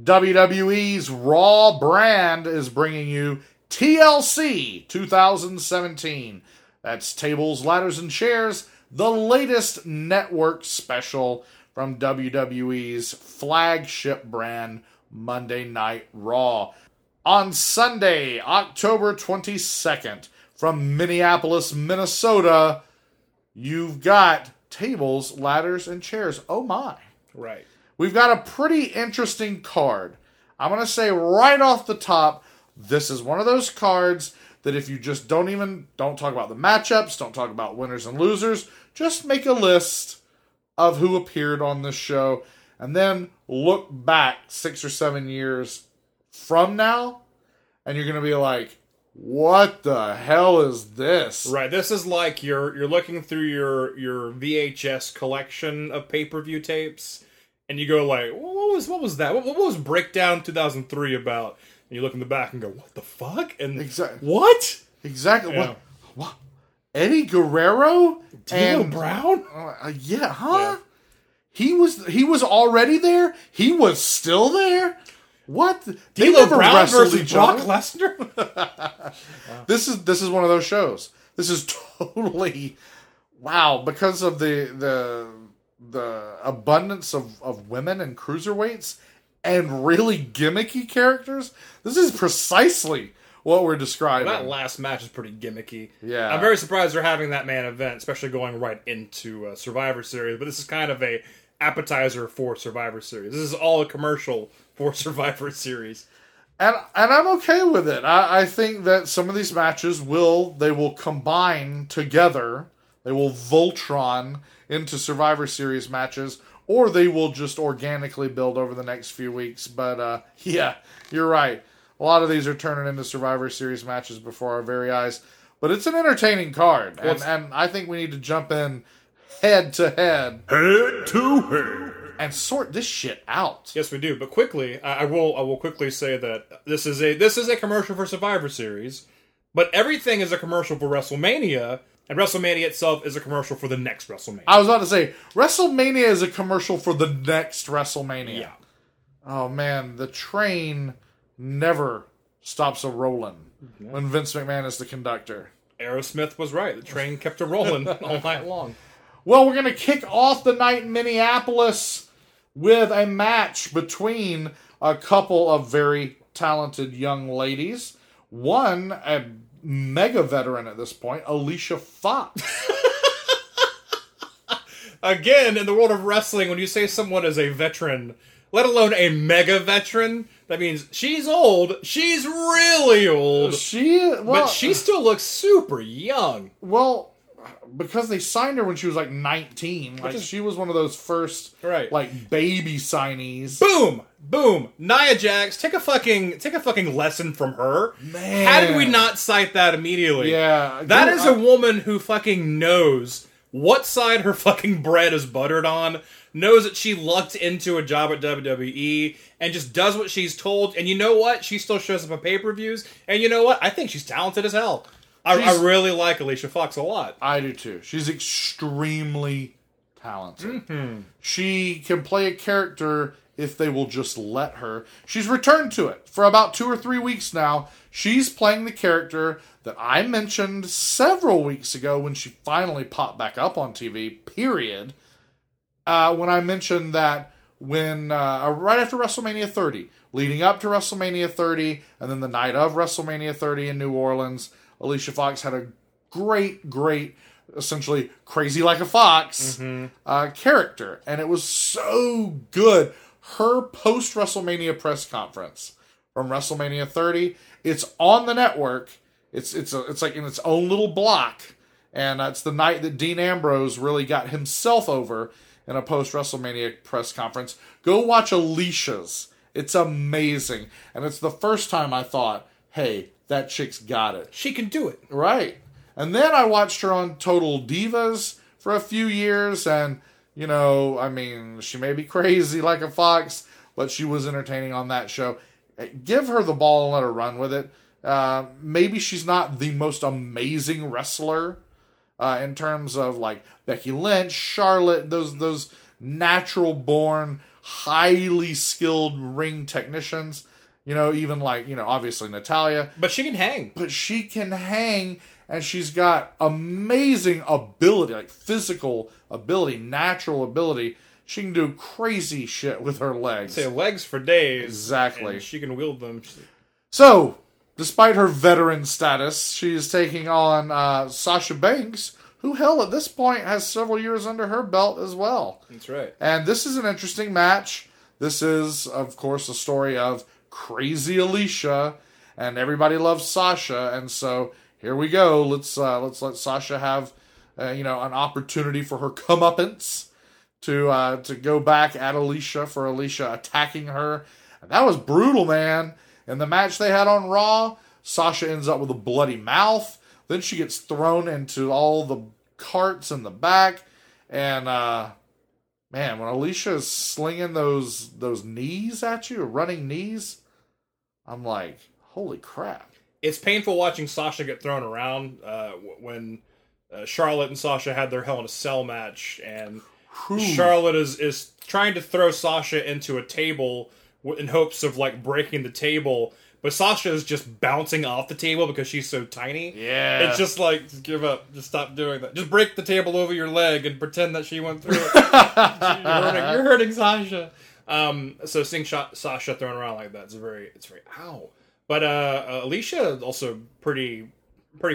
WWE's Raw brand is bringing you TLC 2017. That's Tables, Ladders, and Chairs, the latest network special from WWE's flagship brand, Monday Night Raw. On Sunday, October 22nd, from Minneapolis, Minnesota, you've got Tables, Ladders, and Chairs. Oh my. Right. We've got a pretty interesting card. I'm going to say right off the top, this is one of those cards that if you just don't talk about the matchups, don't talk about winners and losers, just make a list of who appeared on this show, and then look back 6 or 7 years from now, and you're going to be like, what the hell is this? Right, this is like you're looking through your VHS collection of pay-per-view tapes, and you go like, what what was that? What was Breakdown 2003 about? And you look in the back and go, what the fuck? And Exactly. Yeah. What? Eddie Guerrero? D'Lo Brown? Yeah, huh? Yeah. He was already there? He was still there? What? D'Lo Brown versus Brock Lesnar? Wow. This is one of those shows. This is totally... Wow, because of the abundance of women and cruiserweights and really gimmicky characters, this is precisely what we're describing. Well, that last match is pretty gimmicky. Yeah, I'm very surprised they're having that main event, especially going right into Survivor Series. But this is kind of an appetizer for Survivor Series. This is all a commercial for Survivor Series, and I'm okay with it. I think that some of these matches will combine together. They will Voltron into Survivor Series matches, or they will just organically build over the next few weeks. But, yeah, you're right. A lot of these are turning into Survivor Series matches before our very eyes. But it's an entertaining card, and I think we need to jump in head-to-head. Head-to-head. And sort this shit out. Yes, we do. But quickly, I will quickly say that this is a commercial for Survivor Series, but everything is a commercial for WrestleMania. And WrestleMania itself is a commercial for the next WrestleMania. I was about to say, WrestleMania is a commercial for the next WrestleMania. Yeah. Oh, man, the train never stops a-rolling when Vince McMahon is the conductor. Aerosmith was right. The train kept a-rolling all night long. Well, we're going to kick off the night in Minneapolis with a match between a couple of very talented young ladies. One, a mega veteran at this point, Alicia Fox. Again, in the world of wrestling, when you say someone is a veteran, let alone a mega veteran, that means she's old. She's really old. But she still looks super young. Well, because they signed her when she was like 19. Like she was one of those first like baby signees. Boom! Nia Jax, take a fucking lesson from her. Man. How did we not cite that immediately? Yeah. That is a woman who fucking knows what side her fucking bread is buttered on, knows that she lucked into a job at WWE, and just does what she's told, and you know what? She still shows up on pay-per-views, and you know what? I think she's talented as hell. I really like Alicia Fox a lot. I do too. She's extremely talented. Mm-hmm. She can play a character if they will just let her. She's returned to it for about 2 or 3 weeks now. She's playing the character that I mentioned several weeks ago when she finally popped back up on TV, period. When I mentioned that right after WrestleMania 30, leading up to WrestleMania 30, and then the night of WrestleMania 30 in New Orleans, Alicia Fox had a great, essentially crazy like a fox character. And it was so good. Her post-WrestleMania press conference from WrestleMania 30. It's on the network. It's like in its own little block. And it's the night that Dean Ambrose really got himself over in a post-WrestleMania press conference. Go watch Alicia's. It's amazing. And it's the first time I thought, hey, that chick's got it. She can do it. Right. And then I watched her on Total Divas for a few years, and you know, I mean, she may be crazy like a fox, but she was entertaining on that show. Give her the ball and let her run with it. Maybe she's not the most amazing wrestler in terms of like Becky Lynch, Charlotte, those natural born, highly skilled ring technicians. You know, even like, you know, obviously Natalya. But she can hang. And she's got amazing ability, like physical ability, natural ability. She can do crazy shit with her legs. I'd say legs for days. Exactly. And she can wield them. So, despite her veteran status, she is taking on Sasha Banks, who, hell, at this point has several years under her belt as well. That's right. And this is an interesting match. This is, of course, a story of crazy Alicia, and everybody loves Sasha, and so... Here we go. Let's let Sasha have, an opportunity for her comeuppance to go back at Alicia for Alicia attacking her. And that was brutal, man. In the match they had on Raw, Sasha ends up with a bloody mouth. Then she gets thrown into all the carts in the back, and man, when Alicia's slinging those knees at you, running knees, I'm like, holy crap. It's painful watching Sasha get thrown around when Charlotte and Sasha had their Hell in a Cell match, and Charlotte is trying to throw Sasha into a table in hopes of, like, breaking the table, but Sasha is just bouncing off the table because she's so tiny. Yeah. It's just like, just give up. Just stop doing that. Just break the table over your leg and pretend that she went through it. You're hurting Sasha. So seeing Sasha thrown around like that, it's very, ow. But Alicia, also pretty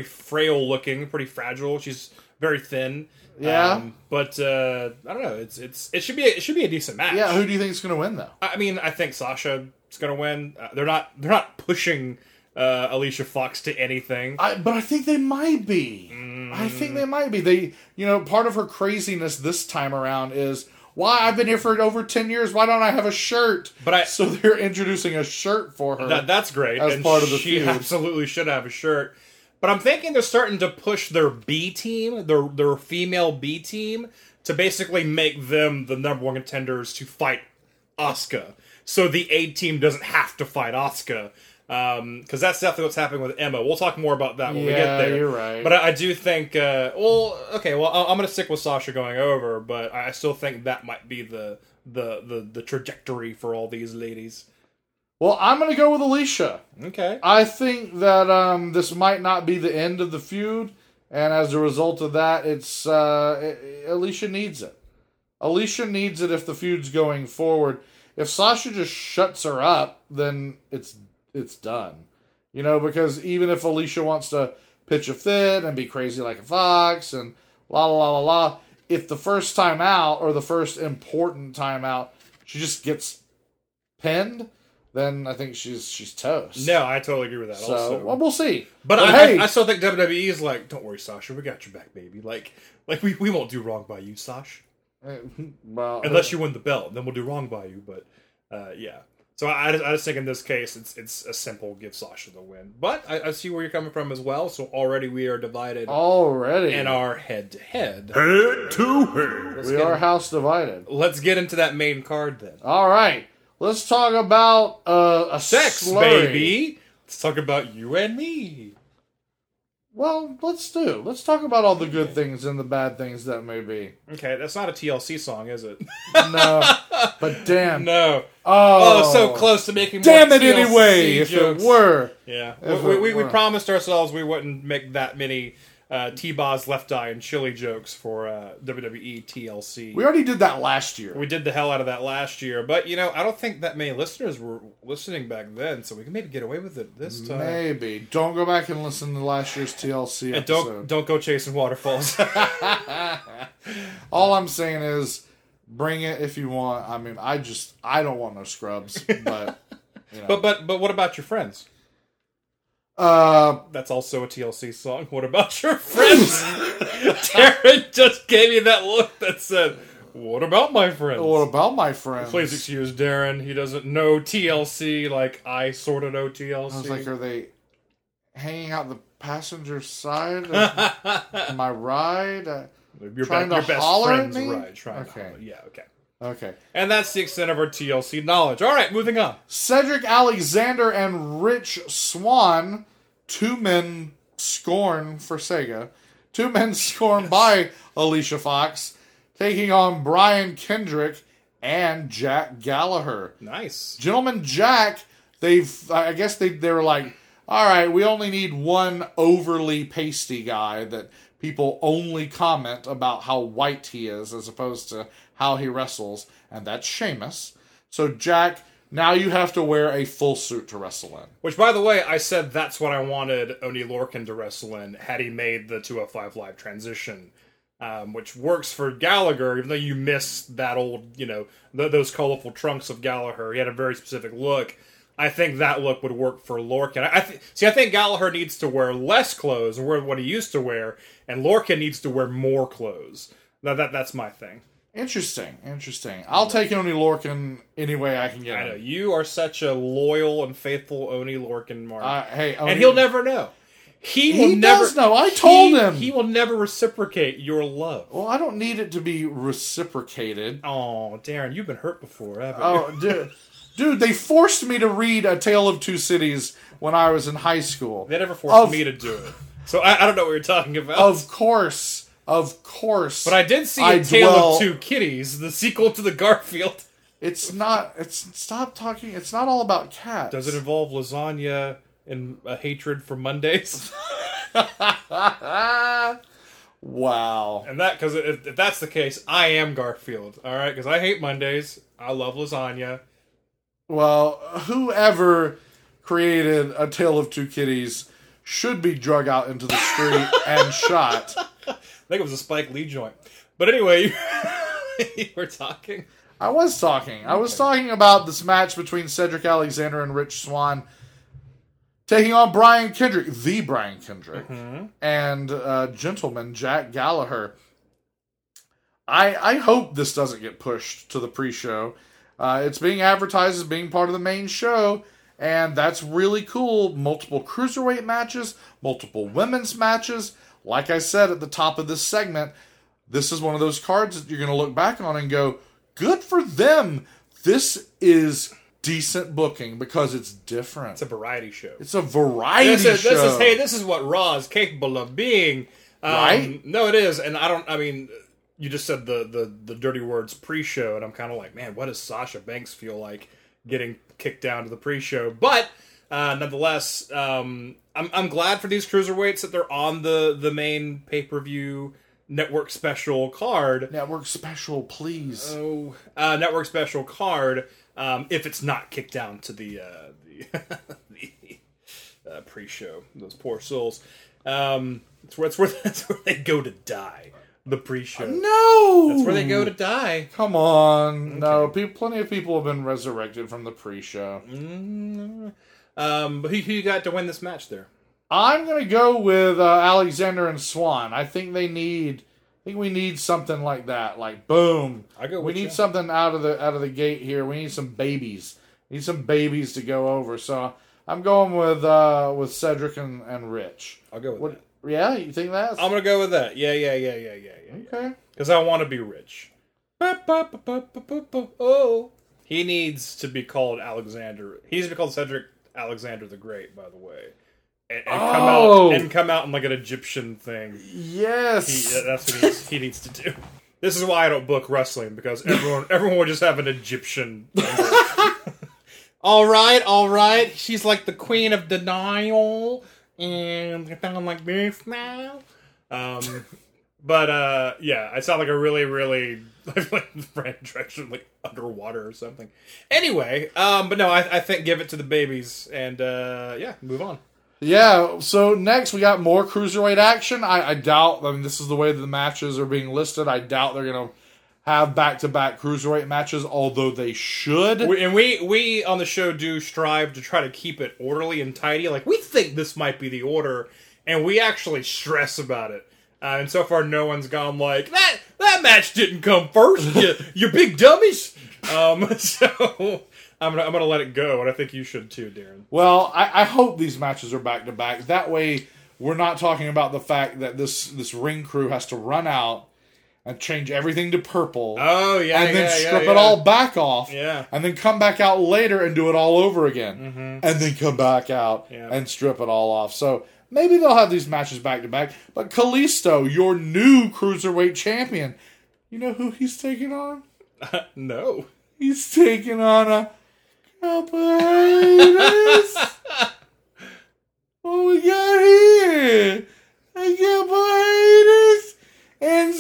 frail looking, pretty fragile. She's very thin. Yeah. But I don't know. It should be a decent match. Yeah. Who do you think is going to win though? I mean, I think Sasha is going to win. They're not pushing Alicia Fox to anything. But I think they might be. I think they might be. They, you know, part of her craziness this time around is, why, I've been here for over 10 years, why don't I have a shirt? So they're introducing a shirt for her. That's great. As and part of the feud. She absolutely should have a shirt. But I'm thinking they're starting to push their B team, their female B team, to basically make them the number one contenders to fight Asuka. So the A team doesn't have to fight Asuka. Because that's definitely what's happening with Emma. We'll talk more about that when we get there. Yeah, you're right. But I do think, I'm going to stick with Sasha going over, but I still think that might be the trajectory for all these ladies. Well, I'm going to go with Alicia. Okay. I think that this might not be the end of the feud, and as a result of that, it's Alicia needs it. Alicia needs it if the feud's going forward. If Sasha just shuts her up, then it's done. You know, because even if Alicia wants to pitch a fit and be crazy like a fox and la la la la la, if the first time out or the first important time out she just gets pinned, then I think she's toast. No, I totally agree with that. So, also, well, we'll see. But hey, I still think WWE is like, don't worry, Sasha, we got your back, baby. Like we won't do wrong by you, Sasha. Well, unless you win the belt, then we'll do wrong by you. But yeah. So I just think in this case, it's a simple give Sasha the win. But I see where you're coming from as well, so already we are divided. Already. In our head-to-head. Head-to-head. We are house divided. Let's get into that main card then. All right. Let's talk about a sex slurry. Baby. Let's talk about you and me. Well, let's do. Let's talk about all the good things and the bad things that may be. Okay, that's not a TLC song, is it? No. But damn. No. Oh, so close to making damn more TLC jokes. Damn it anyway, if it were. Yeah. We promised ourselves we wouldn't make that many T-Boz, Left Eye, and Chili jokes for WWE TLC. We already did that last year. We did the hell out of that last year. But, you know, I don't think that many listeners were listening back then, so we can maybe get away with it this time. Maybe. Don't go back and listen to last year's TLC episode. And don't go chasing waterfalls. All I'm saying is, bring it if you want. I mean, I don't want no scrubs, but you know. But what about your friends? That's also a TLC song. What about your friends? Darren just gave me that look that said, "What about my friends? What about my friends?" Please excuse Darren. He doesn't know TLC like I sort of know TLC. I was like, are they hanging out the passenger side of my ride? You're trying to holler at me? Right, trying to holler. Yeah, okay. Okay. And that's the extent of our TLC knowledge. All right, moving on. Cedric Alexander and Rich Swann, two men scorned for Sega, two men scorned by Alicia Fox, taking on Brian Kendrick and Jack Gallagher. Nice. Gentleman Jack, I guess they were like, all right, we only need one overly pasty guy that people only comment about how white he is as opposed to how he wrestles, and that's Sheamus. So, Jack, now you have to wear a full suit to wrestle in. Which, by the way, I said that's what I wanted Oney Lorcan to wrestle in had he made the 205 Live transition, which works for Gallagher, even though you miss that old, you know, those colorful trunks of Gallagher. He had a very specific look. I think that look would work for Lorcan. I think Gallagher needs to wear less clothes and wear what he used to wear, and Lorcan needs to wear more clothes. Now that's my thing. Interesting. I'll take Oney Lorcan any way I can get him. I know. You are such a loyal and faithful Oney Lorcan, Mark. Hey, Oney, and he'll never know. He will never know. I told him. He will never reciprocate your love. Well, I don't need it to be reciprocated. Oh, Darren, you've been hurt before, haven't you? Oh, dude, they forced me to read A Tale of Two Cities when I was in high school. They never forced me to do it. So I don't know what you're talking about. Of course. But I did see A Tale of Two Kitties, the sequel to the Garfield. It's not... Stop talking. It's not all about cats. Does it involve lasagna... and a hatred for Mondays. Wow. And that, because if that's the case, I am Garfield, all right? Because I hate Mondays. I love lasagna. Well, whoever created A Tale of Two Kitties should be drug out into the street and shot. I think it was a Spike Lee joint. But anyway, you were talking? I was talking. I was talking about this match between Cedric Alexander and Rich Swann. Taking on the Brian Kendrick, mm-hmm. and gentleman Jack Gallagher. I hope this doesn't get pushed to the pre-show. It's being advertised as being part of the main show, and that's really cool. Multiple cruiserweight matches, multiple women's matches. Like I said at the top of this segment, this is one of those cards that you're going to look back on and go, good for them. This is decent booking because it's different. It's a variety show. This is, show. This is what Raw is capable of being. Right? No, it is. And you just said the dirty words pre-show, and I'm kind of like, man, what does Sasha Banks feel like getting kicked down to the pre-show? But, nonetheless, I'm glad for these cruiserweights that they're on the main pay-per-view network special card. Network special, please. Oh, network special card. If it's not kicked down to the pre-show, those poor souls. That's where they go to die. The pre-show. No, that's where they go to die. Come on, okay. No. Plenty of people have been resurrected from the pre-show. Mm-hmm. But who you got to win this match? There, I'm gonna go with Alexander and Swann. I think we need something like that. Like, boom. We need something out of the gate here. We need some babies. To go over. So I'm going with Cedric and Rich. I'll go with that. Yeah? You think that's? I'm going to go with that. Yeah. Okay. Because I want to be Rich. Oh. He needs to be called Alexander. He needs to be called Cedric Alexander the Great, by the way. And come out in like an Egyptian thing. Yes, that's what he needs to do. This is why I don't book wrestling, because everyone would just have an Egyptian. All right. She's like the queen of denial, and I'm like this now. But yeah, I sound like a really, really Brand Direction, like underwater or something. Anyway, but no, I think give it to the babies, and yeah, move on. Yeah, so next we got more cruiserweight action. I doubt, this is the way that the matches are being listed. I doubt they're going to have back-to-back cruiserweight matches, although they should. We on the show do strive to try to keep it orderly and tidy. Like, we think this might be the order, and we actually stress about it. And so far, no one's gone like, that match didn't come first, you big dummies. So... I'm gonna let it go, and I think you should too, Darren. Well, I hope these matches are back-to-back. That way, we're not talking about the fact that this ring crew has to run out and change everything to purple. Oh, yeah, and then strip it all back off. Yeah. And then come back out later and do it all over again. Mm-hmm. And then come back out and strip it all off. So, maybe they'll have these matches back-to-back. But Kalisto, your new Cruiserweight champion, you know who he's taking on? No. He's taking on a... What we got here? I can't believe this.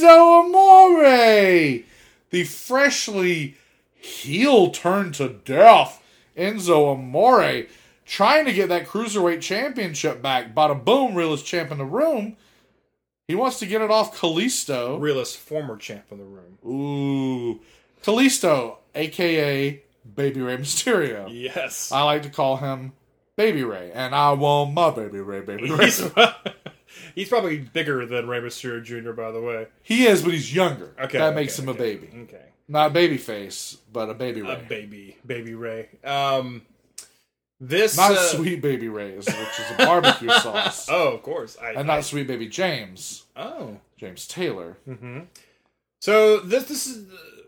Enzo Amore. The freshly heel turned to death. Enzo Amore. Trying to get that Cruiserweight Championship back. Bada boom, realest champ in the room. He wants to get it off Kalisto. Realest former champ in the room. Ooh. Kalisto, a.k.a. Baby Rey Mysterio. Yes. I like to call him Baby Rey, and I want my Baby Rey. He's probably bigger than Rey Mysterio Jr., by the way. He is, but he's younger. Okay. That makes him a baby. Okay. Not a baby face, but a Baby Rey. A baby Rey. This not Sweet Baby Ray's, which is a barbecue sauce. Oh, of course. Not Sweet Baby James. Oh, James Taylor. Mm-hmm. So this is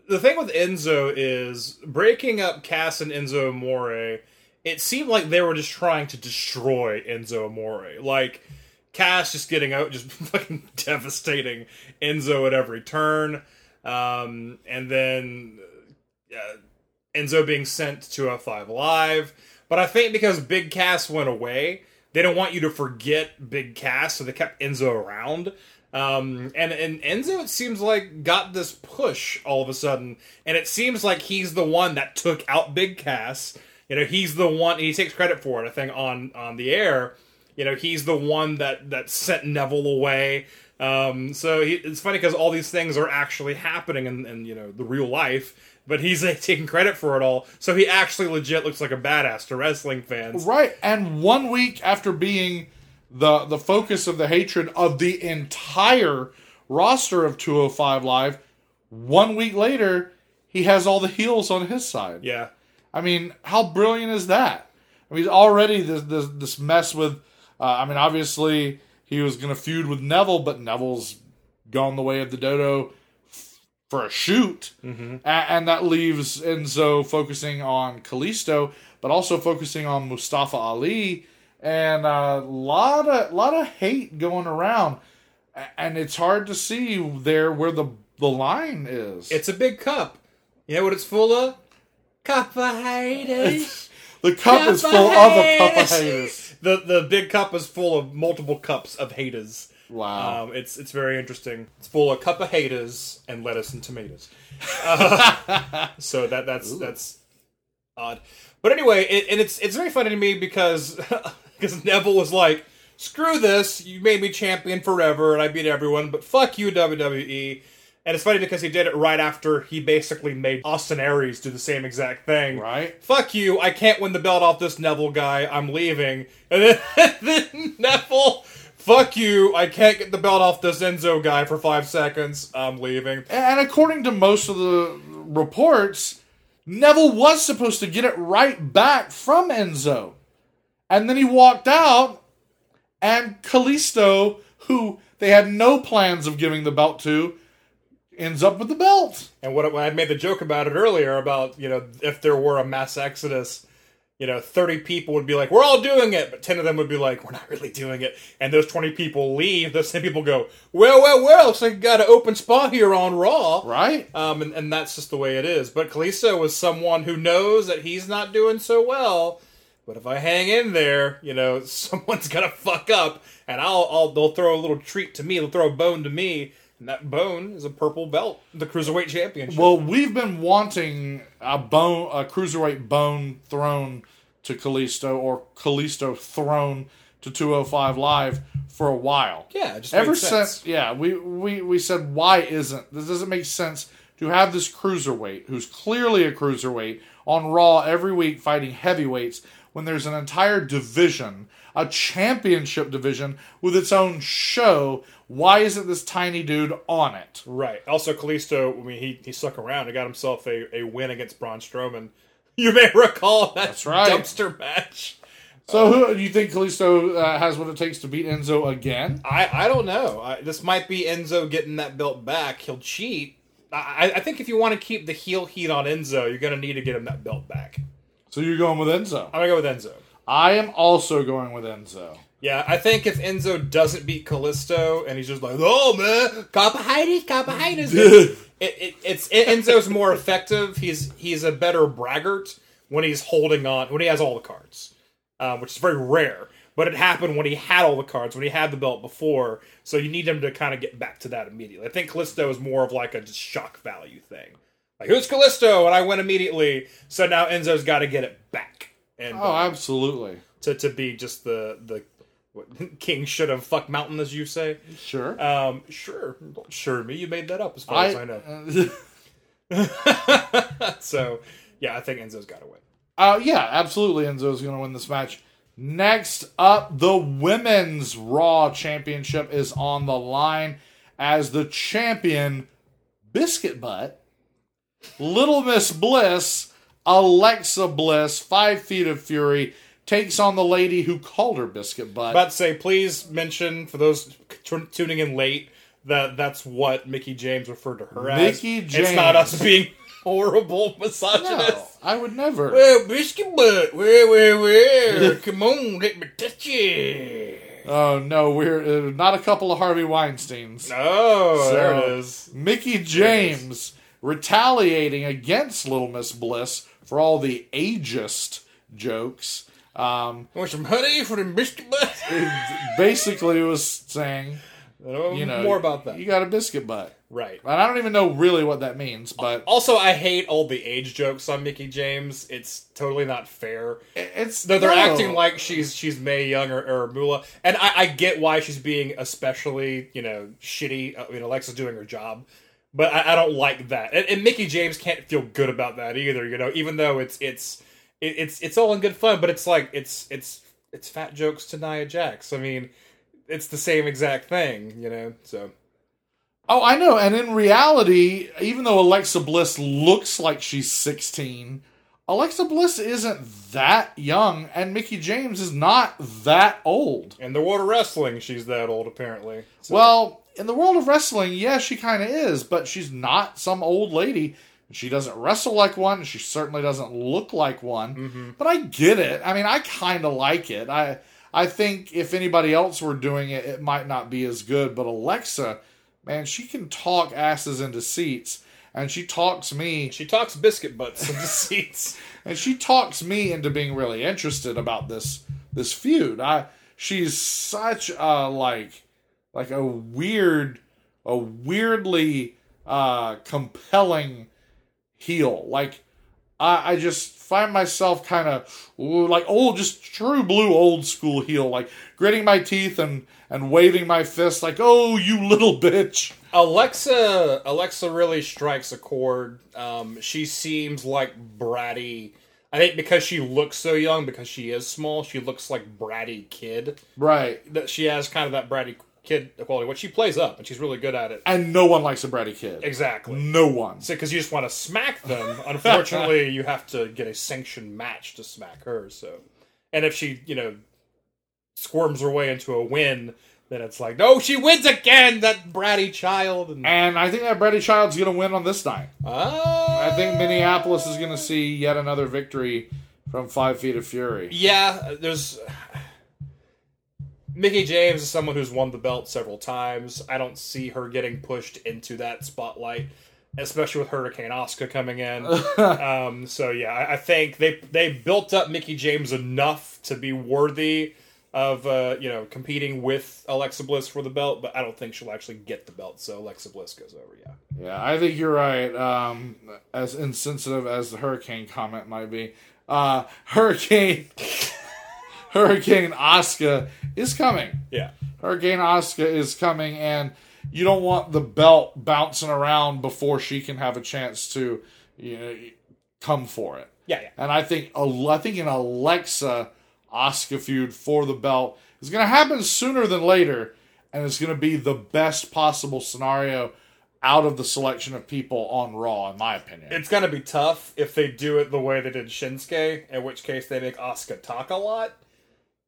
the thing with Enzo is breaking up Cass and Enzo Amore. It seemed like they were just trying to destroy Enzo Amore, like Cass just getting out, just fucking devastating Enzo at every turn, and then Enzo being sent to F5 Live. But I think because Big Cass went away, they don't want you to forget Big Cass, so they kept Enzo around. And Enzo, it seems like, got this push all of a sudden. And it seems like he's the one that took out Big Cass. You know, he's the one, and he takes credit for it, I think, on the air. You know, he's the one that sent Neville away. So it's funny because all these things are actually happening in you know, the real life. But he's taking credit for it all, so he actually legit looks like a badass to wrestling fans. Right, and 1 week after being the focus of the hatred of the entire roster of 205 Live, 1 week later, he has all the heels on his side. Yeah. I mean, how brilliant is that? I mean, already this mess with... obviously, he was going to feud with Neville, but Neville's gone the way of the dodo for a shoot, mm-hmm. and that leaves Enzo focusing on Kalisto, but also focusing on Mustafa Ali, and a lot of hate going around, and it's hard to see there where the line is. It's a big cup. You know what it's full of? Cup of haters. The cup is full of a cup of haters. The big cup is full of multiple cups of haters. Wow. It's very interesting. It's full of cup of haters and lettuce and tomatoes. So that's odd. But anyway, it's very funny to me because Neville was like, screw this, you made me champion forever and I beat everyone, but fuck you, WWE. And it's funny because he did it right after he basically made Austin Aries do the same exact thing. Right. Fuck you, I can't win the belt off this Neville guy, I'm leaving. And then Neville... Fuck you, I can't get the belt off this Enzo guy for 5 seconds, I'm leaving. And according to most of the reports, Neville was supposed to get it right back from Enzo. And then he walked out, and Kalisto, who they had no plans of giving the belt to, ends up with the belt. And what I made the joke about it earlier, about, you know, if there were a mass exodus... You know, 30 people would be like, we're all doing it. But 10 of them would be like, we're not really doing it. And those 20 people leave. Those 10 people go, well, looks like you got an open spot here on Raw. Right. And that's just the way it is. But Kalisto is someone who knows that he's not doing so well. But if I hang in there, you know, someone's going to fuck up. And they'll throw a little treat to me. They'll throw a bone to me. And that bone is a purple belt, the Cruiserweight Championship. Well, we've been wanting a Cruiserweight bone thrown to Kalisto or Kalisto thrown to 205 Live for a while. Yeah, it just ever makes sense. we said, why isn't? This doesn't make sense to have this Cruiserweight, who's clearly a Cruiserweight, on Raw every week fighting heavyweights when there's an entire division, a championship division with its own show. Why isn't this tiny dude on it? Right. Also, Kalisto, I mean, he stuck around. He got himself a win against Braun Strowman. You may recall that's right. Dumpster match. So, do you think Kalisto has what it takes to beat Enzo again? I don't know. This might be Enzo getting that belt back. He'll cheat. I think if you want to keep the heel heat on Enzo, you're going to need to get him that belt back. So you're going with Enzo? I'm going to go with Enzo. I am also going with Enzo. Yeah, I think if Enzo doesn't beat Kalisto, and he's just like, oh, man, Copper Hades. Enzo's more effective. He's a better braggart when he's holding on, when he has all the cards, which is very rare. But it happened when he had all the cards, when he had the belt before, so you need him to kind of get back to that immediately. I think Kalisto is more of like a just shock value thing. Like, who's Kalisto? And I win immediately, so now Enzo's got to get it back. And, absolutely. To be just the what, king should have fuck mountain, as you say. Sure. Sure. Don't sure me. You made that up as far as I know. So, yeah, I think Enzo's got to win. Yeah, absolutely Enzo's going to win this match. Next up, the Women's Raw Championship is on the line as the champion, Biscuit Butt, Little Miss Bliss, Alexa Bliss, 5 Feet of Fury, takes on the lady who called her Biscuit Butt. About to say, please mention, for those tuning in late, that's what Mickie James referred to her as. Mickie James. It's not us being horrible misogynists. No, I would never. Well, Biscuit Butt, where, come on, let me touch you. Oh, no, we're not a couple of Harvey Weinsteins. Oh, so, there it is. Mickie James retaliating against Little Miss Bliss for all the ageist jokes. Want some honey for the biscuit butt? Basically, it was saying, more about that. You got a biscuit butt. Right. And I don't even know really what that means, but... Also, I hate all the age jokes on Mickie James. It's totally not fair. They're acting like she's Mae Young or Moolah. And I get why she's being especially, shitty. Alexa's doing her job. But I don't like that. And Mickie James can't feel good about that either, even though it's all in good fun, but it's like, it's fat jokes to Nia Jax. I mean, it's the same exact thing, so. Oh, I know. And in reality, even though Alexa Bliss looks like she's 16, Alexa Bliss isn't that young, and Mickie James is not that old. In the world of wrestling, she's that old, apparently. So. Well, in the world of wrestling, yeah, she kind of is, but she's not some old lady. She doesn't wrestle like one, and she certainly doesn't look like one. Mm-hmm. But I get it. I mean, I kind of like it. I think if anybody else were doing it, it might not be as good. But Alexa, man, she can talk asses into seats. And she talks me... She talks biscuit butts into seats. And she talks me into being really interested about this feud. She's such a, like a weirdly compelling... heel. Like, I just find myself kind of just true blue old school heel, like gritting my teeth and waving my fist like, oh, you little bitch. Alexa really strikes a chord. She seems like bratty. I think because she looks so young, because she is small, she looks like bratty kid. Right. She has kind of that bratty kid quality, which she plays up, and she's really good at it. And no one likes a bratty kid. Exactly. No one. Because you just want to smack them. Unfortunately, you have to get a sanctioned match to smack her, so... And if she, squirms her way into a win, then it's like, no, she wins again, that bratty child! And I think that bratty child's gonna win on this night. I think Minneapolis is gonna see yet another victory from 5 Feet of Fury. Yeah, there's... Mickie James is someone who's won the belt several times. I don't see her getting pushed into that spotlight, especially with Hurricane Asuka coming in. So yeah, I think they built up Mickie James enough to be worthy of competing with Alexa Bliss for the belt, but I don't think she'll actually get the belt. So Alexa Bliss goes over. Yeah. Yeah, I think you're right. As insensitive as the Hurricane comment might be, Hurricane Asuka is coming. Yeah. Hurricane Asuka is coming, and you don't want the belt bouncing around before she can have a chance to come for it. Yeah. And I think an Alexa Asuka feud for the belt is going to happen sooner than later, and it's going to be the best possible scenario out of the selection of people on Raw, in my opinion. It's going to be tough if they do it the way they did Shinsuke, in which case they make Asuka talk a lot.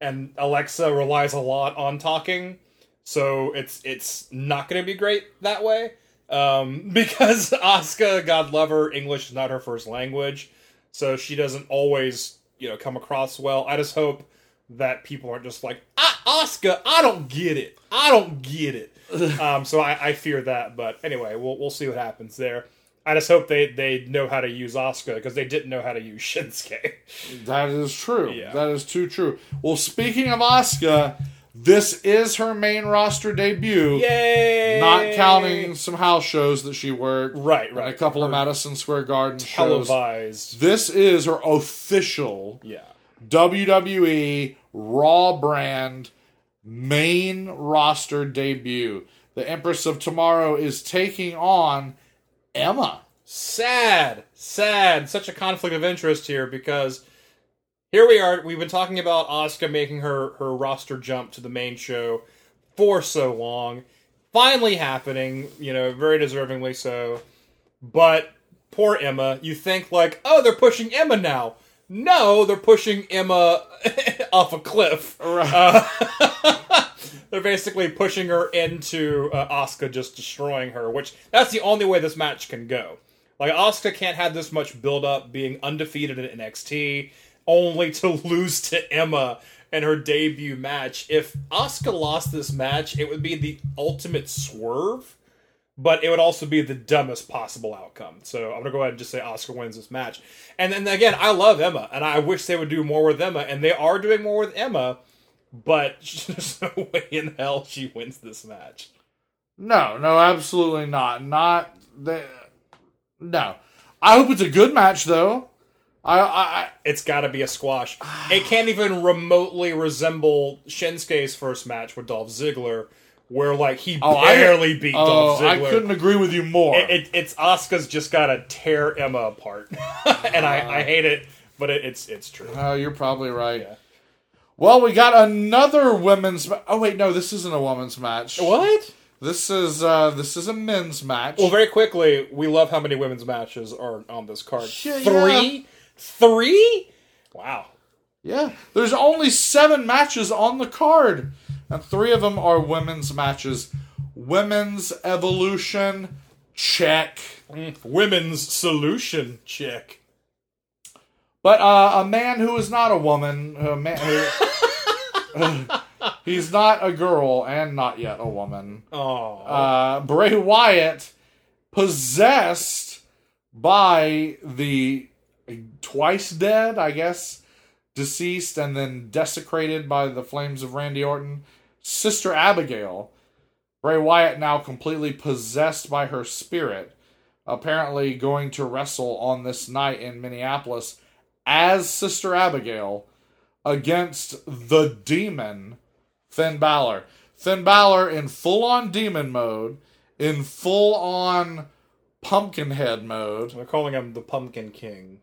And Alexa relies a lot on talking, so it's not going to be great that way. Because Asuka, God love her, English is not her first language, so she doesn't always, come across well. I just hope that people aren't just like, Asuka, I don't get it. So I fear that, but anyway, we'll see what happens there. I just hope they know how to use Asuka, because they didn't know how to use Shinsuke. That is true. Yeah. That is too true. Well, speaking of Asuka, this is her main roster debut. Yay! Not counting some house shows that she worked. Right. And a couple of Madison Square Garden televised shows. This is her official WWE Raw brand main roster debut. The Empress of Tomorrow is taking on Emma. Sad. Such a conflict of interest here, because here we are. We've been talking about Asuka making her roster jump to the main show for so long. Finally happening, very deservingly so. But poor Emma. You think like, oh, they're pushing Emma now. No, they're pushing Emma off a cliff. Right. They're basically pushing her into Asuka just destroying her, which that's the only way this match can go. Like, Asuka can't have this much build-up being undefeated in NXT, only to lose to Emma in her debut match. If Asuka lost this match, it would be the ultimate swerve, but it would also be the dumbest possible outcome. So I'm going to go ahead and just say Asuka wins this match. And then, again, I love Emma, and I wish they would do more with Emma, and they are doing more with Emma, but there's no way in hell she wins this match. No, absolutely not. No. I hope it's a good match, though. It's got to be a squash. It can't even remotely resemble Shinsuke's first match with Dolph Ziggler, where like he barely beat Dolph Ziggler. I couldn't agree with you more. It's Asuka's just got to tear Emma apart, and I hate it, but it's true. Oh, you're probably right. Yeah. Well, we got another women's. Oh wait, no, this isn't a women's match. What? This is a men's match. Well, very quickly, we love how many women's matches are on this card. Yeah, 3. Yeah. 3? Wow. Yeah. There's only 7 matches on the card. And 3 of them are women's matches. Women's Evolution, check. Women's Solution, check. But a man who is not a woman, he's not a girl and not yet a woman. Oh. Bray Wyatt, possessed by the twice dead, I guess, deceased and then desecrated by the flames of Randy Orton, Sister Abigail. Bray Wyatt now completely possessed by her spirit, apparently going to wrestle on this night in Minneapolis as Sister Abigail against the demon, Finn Balor. Finn Balor in full-on demon mode, in full-on Pumpkinhead mode. They're calling him the Pumpkin King.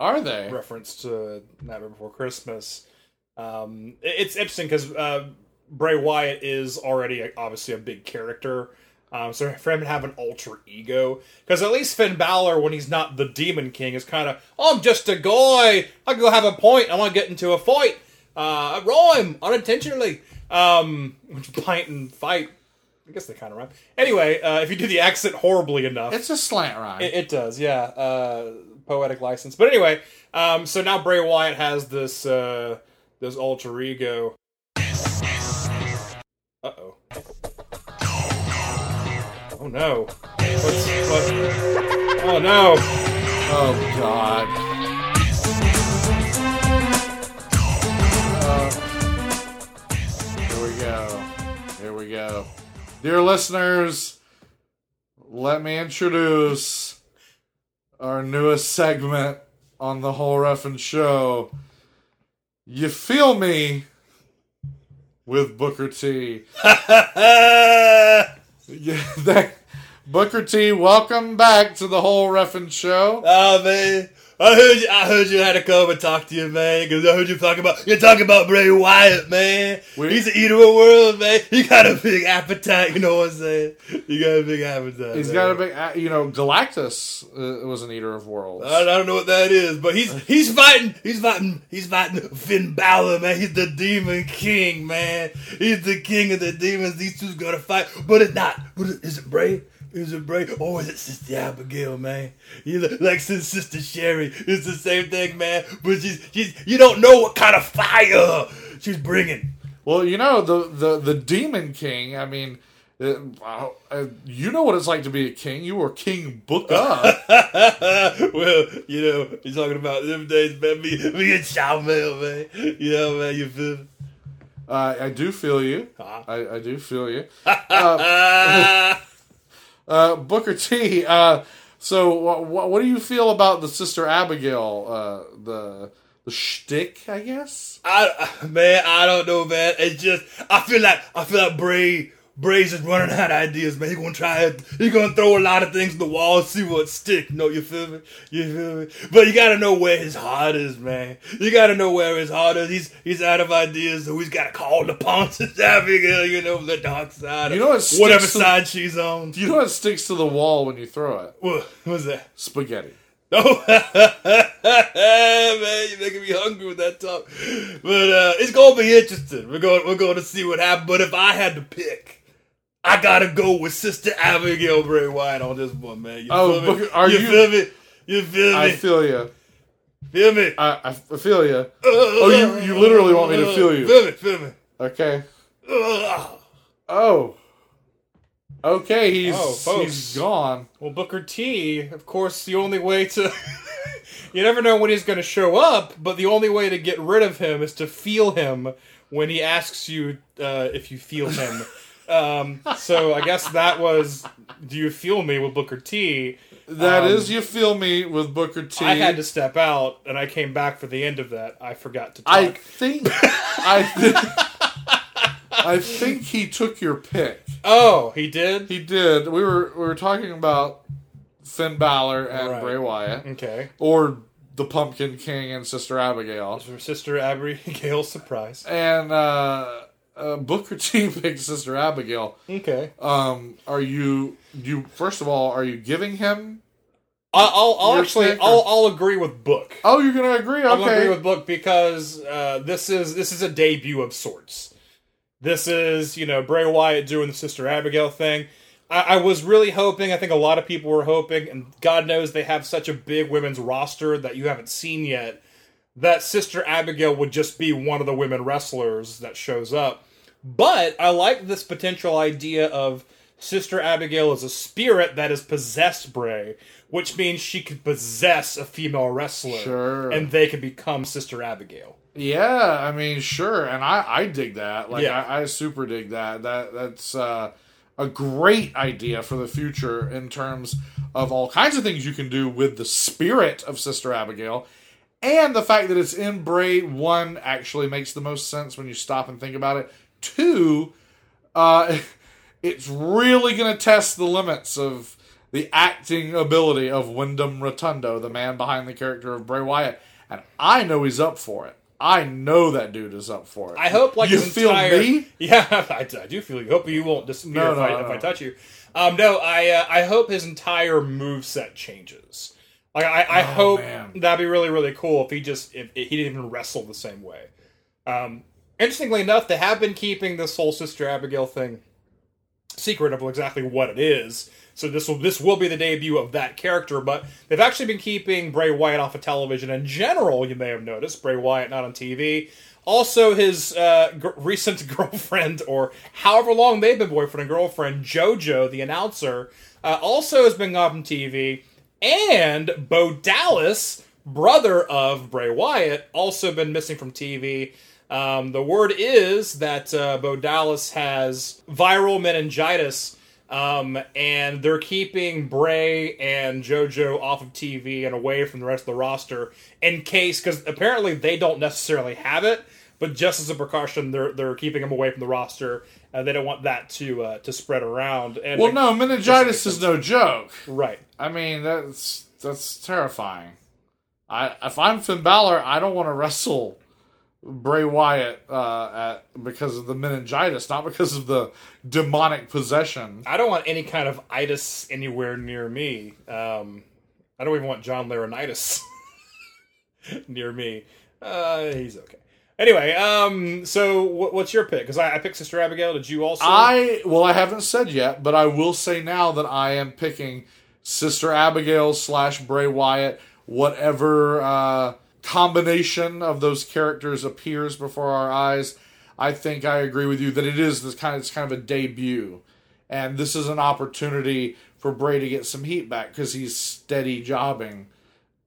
Are they? Reference to Nightmare Before Christmas. It's interesting because Bray Wyatt is already obviously a big character. So for him to have an alter ego, because at least Finn Balor, when he's not the Demon King, is kind of, I'm just a guy. I go have a point. I want to get into a fight. I rhyme unintentionally. Which pint and fight. I guess they kind of rhyme. Anyway, if you do the accent horribly enough. It's a slant rhyme. It does, yeah. Poetic license. But anyway, so now Bray Wyatt has this alter ego. Uh-oh. Oh, no. Oh, no. Oh, God. Here we go. Dear listeners, let me introduce our newest segment on the Whole Reffin' Show. You Feel Me with Booker T. Booker T, welcome back to the Whole Reffin' Show. Oh, man. I heard you had to come and talk to you, man, because I heard you talking about Bray Wyatt, man. He's an eater of the world, man. He got a big appetite, you know what I'm saying? You got a big appetite. He's got a big, Galactus was an eater of worlds. I don't know what that is, but he's fighting Finn Balor, man. He's the Demon King, man. He's the king of the demons. These two's gonna fight, but it's not. Is it Bray? Is it Bray? Or is it Sister Abigail, man? You look like Sister Sherry. It's the same thing, man. But you don't know what kind of fire she's bringing. Well, the Demon King, I mean, you know what it's like to be a king. You were King Booker. Well, you're talking about them days, man. Me and Shawn Michaels, man. You know, man, you feel me? I do feel you. Huh? I do feel you. Booker T, so what do you feel about the Sister Abigail, the shtick, I guess? I don't know, man. It's just, I feel like Bray's just running out of ideas, man. He's gonna throw a lot of things in the wall and see what stick. No, you feel me? But you gotta know where his heart is, man. He's out of ideas, so he's gotta call the Ponce Abigail, the dark side. Whatever side she's on. You know what sticks to the wall when you throw it? What was that? Spaghetti. Oh, man, you're making me hungry with that talk. But it's gonna be interesting. We're going to see what happens. But if I had to pick, I gotta go with Sister Abigail Bray Wyatt on this one, man. You feel me? I feel you. Feel me? I feel you. Oh, you literally want me to feel you? Feel me? Okay. Oh. Okay, he's gone. Well, Booker T, of course, the only way to... you never know when he's going to show up, but the only way to get rid of him is to feel him when he asks you if you feel him. So I guess that was, do you feel me with Booker T? That is you feel me with Booker T. I had to step out, and I came back for the end of that. I forgot to talk. I think he took your pick. Oh, he did? He did. We were talking about Finn Balor and Bray Wyatt. Okay. Or the Pumpkin King and Sister Abigail. Sister Abigail's surprise. And Booker T picked Sister Abigail. Okay. Are you giving him? I'll agree with Book. Oh, you're gonna agree? Okay. I'm gonna agree with Book because this is a debut of sorts. This is, Bray Wyatt doing the Sister Abigail thing. I was really hoping, I think a lot of people were hoping, and God knows they have such a big women's roster that you haven't seen yet, that Sister Abigail would just be one of the women wrestlers that shows up. But I like this potential idea of Sister Abigail as a spirit that has possessed Bray, which means she could possess a female wrestler, sure, and they could become Sister Abigail. Yeah, I mean, sure, and I dig that. I super dig that. That's a great idea for the future in terms of all kinds of things you can do with the spirit of Sister Abigail, and the fact that it's in Bray, 1, actually makes the most sense when you stop and think about it. 2, it's really going to test the limits of the acting ability of Wyndham Rotundo, the man behind the character of Bray Wyatt, and I know he's up for it. I know that dude is up for it. I hope, like, you feel entire, me? Yeah, I do feel you. Hope you won't disappear if I touch you. I hope his entire moveset changes. Like, I hope, man, that'd be really, really cool if he just if he didn't even wrestle the same way. Interestingly enough, they have been keeping this whole Sister Abigail thing secret of exactly what it is. So this will be the debut of that character, but they've actually been keeping Bray Wyatt off of television in general, you may have noticed. Bray Wyatt not on TV. Also, his recent girlfriend, or however long they've been boyfriend and girlfriend, JoJo, the announcer, also has been off on TV. And Bo Dallas, brother of Bray Wyatt, also been missing from TV. The word is that Bo Dallas has viral meningitis, and they're keeping Bray and JoJo off of TV and away from the rest of the roster in case, because apparently they don't necessarily have it, but just as a precaution, they're keeping them away from the roster. They don't want that to spread around. And no, meningitis is no joke, right? I mean, that's terrifying. If I'm Finn Balor, I don't want to wrestle Bray Wyatt because of the meningitis, not because of the demonic possession. I don't want any kind of itis anywhere near me. I don't even want John Laurinaitis near me. He's okay. Anyway, so what's your pick? Because I picked Sister Abigail. Did you also? I haven't said yet, but I will say now that I am picking Sister Abigail / Bray Wyatt, whatever... combination of those characters appears before our eyes. I think I agree with you that it is this kind of a debut, and this is an opportunity for Bray to get some heat back because he's steady jobbing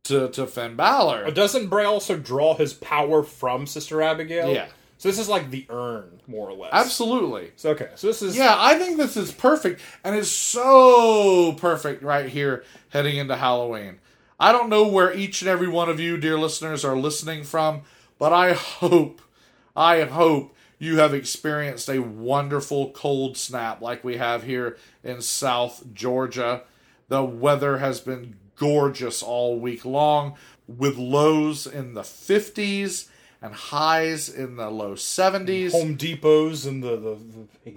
to Finn Balor. Doesn't Bray also draw his power from Sister Abigail? Yeah. So this is like the urn, more or less. Absolutely. So, okay. So this is... Yeah, I think this is perfect, and it's so perfect right here heading into Halloween. I don't know where each and every one of you, dear listeners, are listening from, but I hope you have experienced a wonderful cold snap like we have here in South Georgia. The weather has been gorgeous all week long, with lows in the 50s and highs in the low 70s. Home Depots and the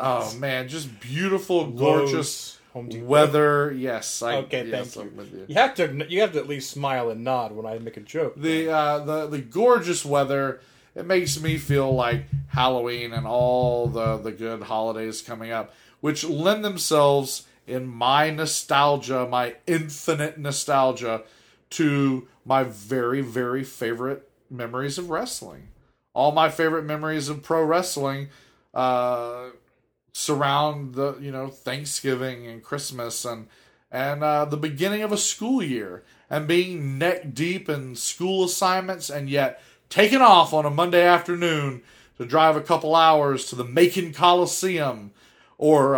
oh, man, just beautiful, gorgeous... Lows. home TV. Whether yes, I okay, yes, thank I'm you. With you. You have to at least smile and nod when I make a joke. The gorgeous weather, it makes me feel like Halloween and all the good holidays coming up, which lend themselves in my nostalgia, my infinite nostalgia, to my very, very favorite memories of wrestling. All my favorite memories of pro wrestling surround the Thanksgiving and Christmas and the beginning of a school year and being neck deep in school assignments and yet taking off on a Monday afternoon to drive a couple hours to the Macon Coliseum or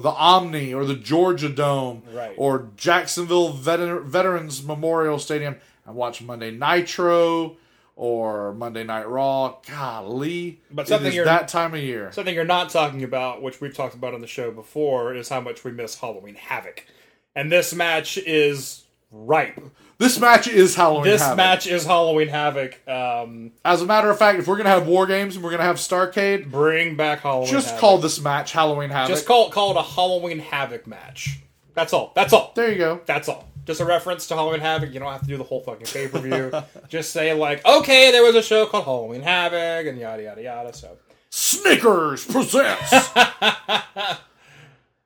the Omni or the Georgia Dome or Jacksonville Veterans Memorial Stadium and watch Monday Nitro or Monday Night Raw. Golly, but that time of year. Something you're not talking about, which we've talked about on the show before, is how much we miss Halloween Havoc. And this match is ripe. This match is Halloween Havoc. As a matter of fact, if we're going to have War Games and we're going to have Starcade, bring back Halloween Havoc. Just call this match Halloween Havoc. Just call it a Halloween Havoc match. That's all. There you go. That's all. Just a reference to Halloween Havoc. You don't have to do the whole fucking pay-per-view. Just say, like, okay, there was a show called Halloween Havoc, and yada, yada, yada, so. Snickers presents!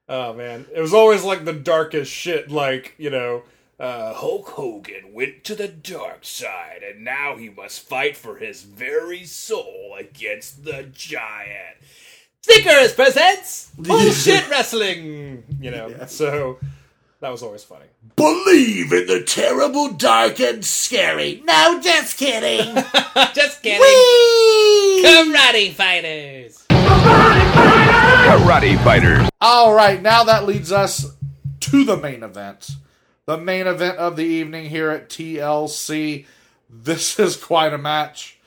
Oh, man. It was always, like, the darkest shit, like, Hulk Hogan went to the dark side, and now he must fight for his very soul against the giant. Snickers presents bullshit wrestling! Yeah. So... that was always funny. Believe in the terrible, dark, and scary. No, just kidding. Just kidding. Whee! Karate fighters. Karate fighters. Karate fighters. All right, now that leads us to the main event. The main event of the evening here at TLC. This is quite a match.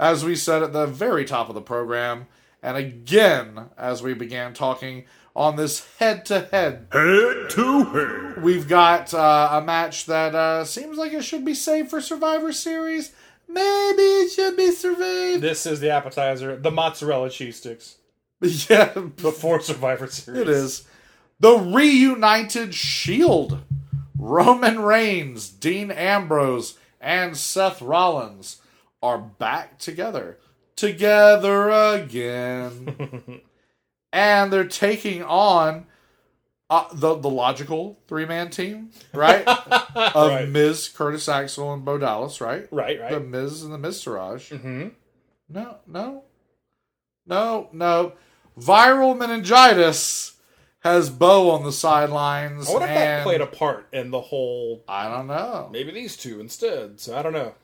As we said at the very top of the program, and again, as we began talking on this head-to-head, we've got a match that seems like it should be saved for Survivor Series. Maybe it should be surveyed. This is the appetizer, the mozzarella cheese sticks. Yeah. Before Survivor Series. It is. The reunited Shield. Roman Reigns, Dean Ambrose, and Seth Rollins are back together. Together again. And they're taking on the logical three-man team, right? Of Miz, Curtis Axel, and Bo Dallas, right? Right. The Miz and the Miztourage. Mm-hmm. No. Viral meningitis has Bo on the sidelines. I wonder if that played a part in the whole... I don't know. Maybe these two instead, so I don't know.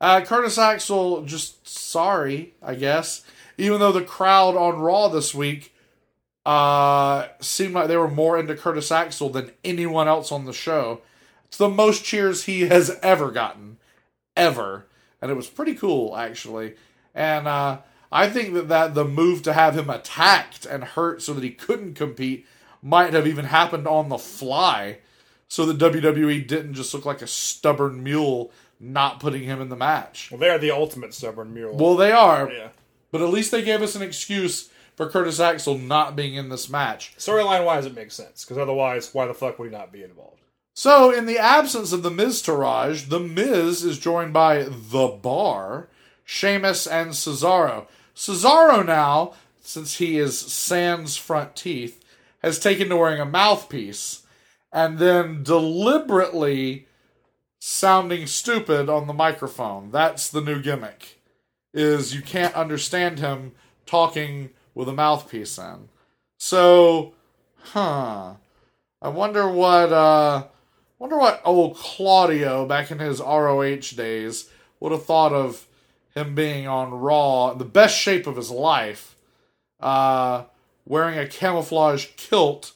Curtis Axel, just sorry, I guess. Even though the crowd on Raw this week seemed like they were more into Curtis Axel than anyone else on the show. It's the most cheers he has ever gotten. Ever. And it was pretty cool, actually. And I think that the move to have him attacked and hurt so that he couldn't compete might have even happened on the fly so that WWE didn't just look like a stubborn mule not putting him in the match. Well, they are the ultimate stubborn mule. Well, they are. Yeah. But at least they gave us an excuse for Curtis Axel not being in this match. Storyline-wise, it makes sense. Because otherwise, why the fuck would he not be involved? So, in the absence of the Miztourage, the Miz is joined by The Bar, Sheamus, and Cesaro. Cesaro now, since he is sans front teeth, has taken to wearing a mouthpiece. And then deliberately sounding stupid on the microphone. That's the new gimmick. Is you can't understand him talking with a mouthpiece in. So, I wonder what old Claudio back in his ROH days would have thought of him being on Raw, the best shape of his life, wearing a camouflage kilt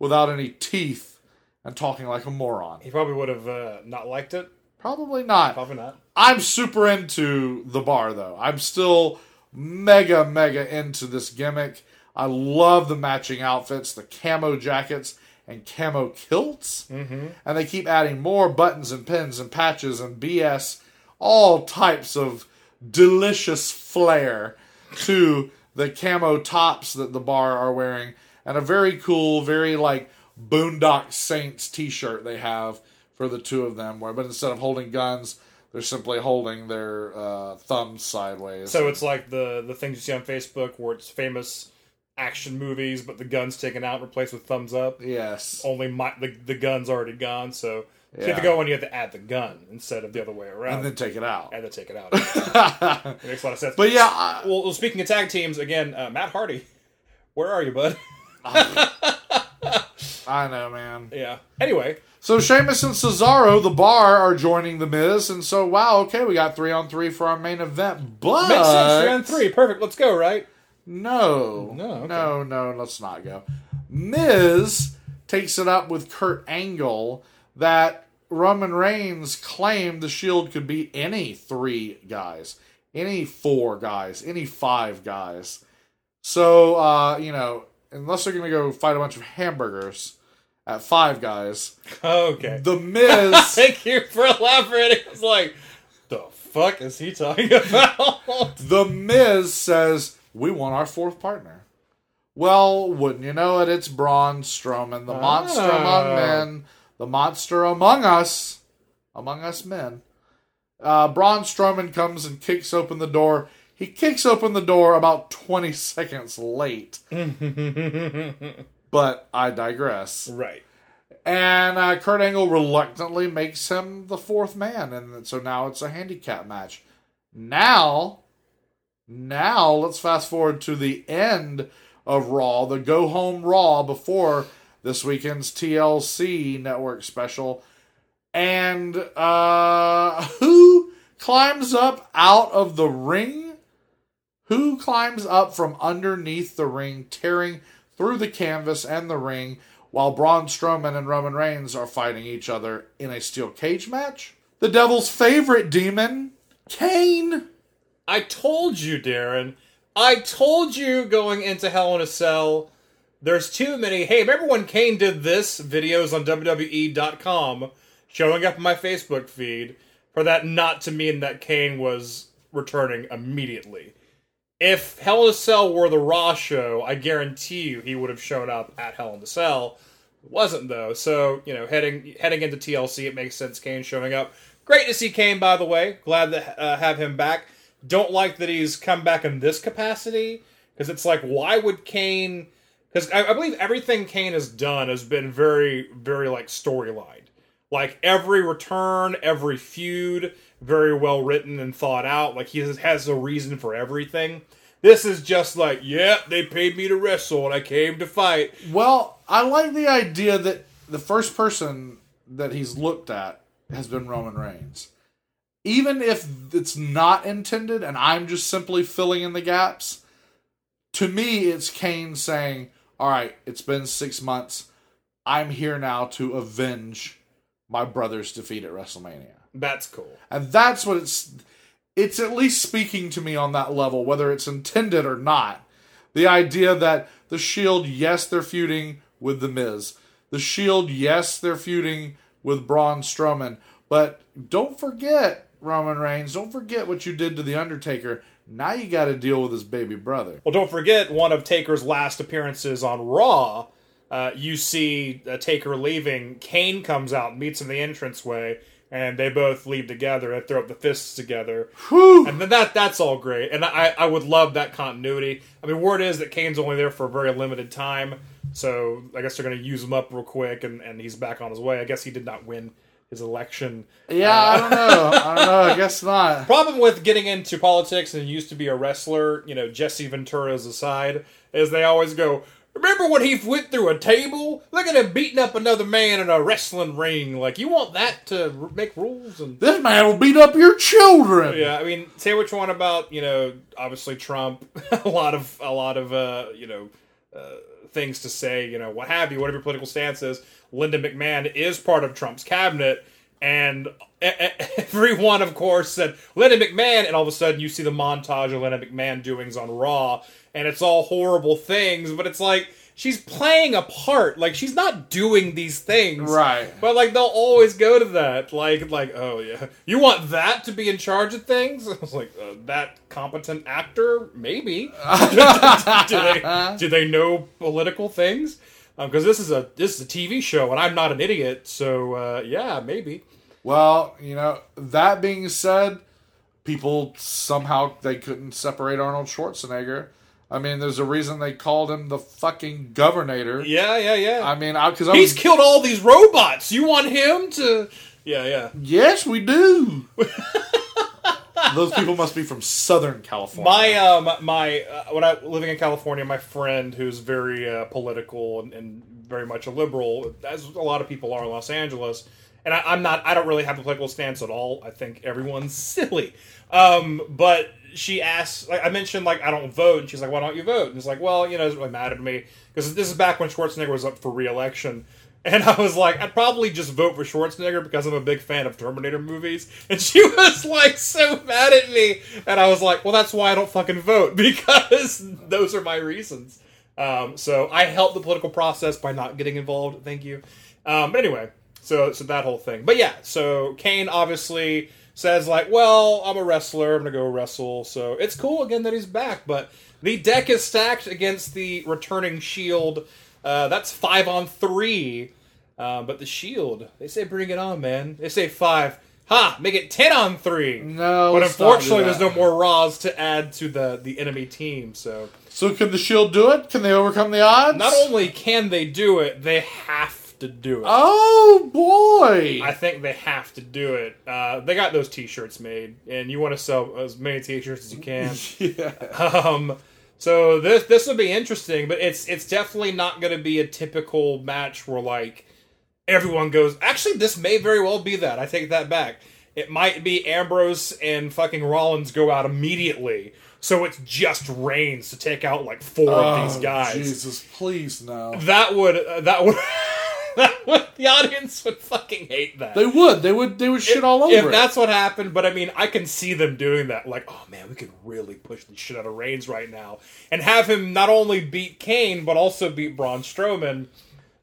without any teeth and talking like a moron. He probably would have not liked it. Probably not. I'm super into The Bar, though. I'm still mega, mega into this gimmick. I love the matching outfits, the camo jackets, and camo kilts. Mm-hmm. And they keep adding more buttons and pins and patches and BS. All types of delicious flair to the camo tops that The Bar are wearing. And a very cool, very, like, Boondock Saints t-shirt they have for the two of them, where, but instead of holding guns, they're simply holding their thumbs sideways. So it's like the things you see on Facebook where it's famous action movies, but the guns taken out and replaced with thumbs up. Yes. Only the gun's already gone, so if you have to go in, you have to add the gun instead of the other way around. And then take it out. And then take it out. It makes a lot of sense. But yeah. Well, speaking of tag teams, again, Matt Hardy, where are you, bud? I know, man. Yeah. Anyway. So Sheamus and Cesaro, the bar, are joining The Miz, and so, wow, okay, we got 3-on-3 for our main event, but... Makes sense, 3-on-3, perfect, let's go, right? No, okay. No, let's not go. Miz takes it up with Kurt Angle that Roman Reigns claimed the Shield could be any 3 guys, any 4 guys, any 5 guys. So, unless they're going to go fight a bunch of hamburgers... At 5 guys. Okay. The Miz. Thank you for elaborating. It's like, the fuck is he talking about? The Miz says, we want our 4th partner. Well, wouldn't you know it? It's Braun Strowman, the monster among men, the monster among us men. Braun Strowman comes and kicks open the door. He kicks open the door about 20 seconds late. But I digress. Right. And Kurt Angle reluctantly makes him the 4th man. And so now it's a handicap match. Now let's fast forward to the end of Raw, the Go Home Raw before this weekend's TLC network special. And who climbs up out of the ring? Who climbs up from underneath the ring, tearing... through the canvas and the ring, while Braun Strowman and Roman Reigns are fighting each other in a steel cage match? The devil's favorite demon, Kane! I told you, Darren. I told you going into Hell in a Cell, there's too many... Hey, remember when Kane did this? Videos on WWE.com showing up in my Facebook feed for that not to mean that Kane was returning immediately. If Hell in a Cell were the Raw show, I guarantee you he would have shown up at Hell in a Cell. It wasn't, though. So, heading into TLC, it makes sense Kane showing up. Great to see Kane, by the way. Glad to have him back. Don't like that he's come back in this capacity, because it's like, why would Kane... Because I believe everything Kane has done has been very, very, storylined. Like, every return, every feud... very well written and thought out. Like, he has a reason for everything. This is just they paid me to wrestle and I came to fight. Well, I like the idea that the first person that he's looked at has been Roman Reigns. Even if it's not intended and I'm just simply filling in the gaps, to me it's Kane saying, all right, it's been 6 months. I'm here now to avenge my brother's defeat at WrestleMania. That's cool. And that's what it's at least speaking to me on that level, whether it's intended or not. The idea that the Shield, yes, they're feuding with The Miz. The Shield, yes, they're feuding with Braun Strowman. But don't forget, Roman Reigns, don't forget what you did to The Undertaker. Now you got to deal with his baby brother. Well, don't forget one of Taker's last appearances on Raw. You see Taker leaving. Kane comes out, meets him in the entranceway. And they both leave together and throw up the fists together. Whew. And then that's all great. And I would love that continuity. I mean, word is that Kane's only there for a very limited time. So I guess they're going to use him up real quick and he's back on his way. I guess he did not win his election. Yeah, I don't know. I guess not. Problem with getting into politics and used to be a wrestler, Jesse Ventura's aside, is they always go... Remember when he went through a table? Look at him beating up another man in a wrestling ring. Like, you want that to make rules? And this man will beat up your children. Yeah, I mean, say what you want about, obviously Trump. a lot of things to say, what have you, whatever your political stance is. Linda McMahon is part of Trump's cabinet. And everyone, of course, said, Linda McMahon. And all of a sudden, you see the montage of Linda McMahon doings on Raw. And it's all horrible things, but it's like, she's playing a part. Like, she's not doing these things. Right. But, they'll always go to that. Oh, yeah. You want that to be in charge of things? I was like, that competent actor? Maybe. Do they know political things? because this is a TV show, and I'm not an idiot, so yeah, maybe. Well, you know, that being said, people somehow they couldn't separate Arnold Schwarzenegger. I mean, there's a reason they called him the fucking Governator. Yeah. I mean, because he's killed all these robots. You want him to? Yeah. Yes, we do. Those people must be from Southern California. When I living in California, my friend who's very political and very much a liberal, as a lot of people are in Los Angeles. And I don't really have a political stance at all. I think everyone's silly. But she asks, like, I mentioned, like, I don't vote. And she's like, why don't you vote? And it's like, well, you know, it doesn't really matter to me. Because this is back when Schwarzenegger was up for re-election. And I was like, I'd probably just vote for Schwarzenegger because I'm a big fan of Terminator movies. And she was, like, so mad at me. And I was like, well, that's why I don't fucking vote. Because those are my reasons. So I helped the political process by not getting involved. Thank you. But anyway. So that whole thing. But yeah, so Kane obviously says, like, well, I'm a wrestler. I'm going to go wrestle. So it's cool, again, that he's back. But the deck is stacked against the returning Shield. That's 5-on-3. But the Shield, they say bring it on, man. They say 5. Ha! Make it 10-on-3. No, but unfortunately, there's no more Raws to add to the enemy team. So can the Shield do it? Can they overcome the odds? Not only can they do it, they have to do it. Oh boy! I think they have to do it. They got those t-shirts made, and you want to sell as many t-shirts as you can. Yeah. So this will be interesting, but it's definitely not going to be a typical match where like everyone goes. Actually, this may very well be that. I take that back. It might be Ambrose and fucking Rollins go out immediately. So it's just Reigns to take out like 4 of these guys. Jesus, please no. That would. The audience would fucking hate that. They would shit all over if that's what happened. But I mean, I can see them doing that. Like, oh man, we could really push the shit out of Reigns right now and have him not only beat Kane but also beat Braun Strowman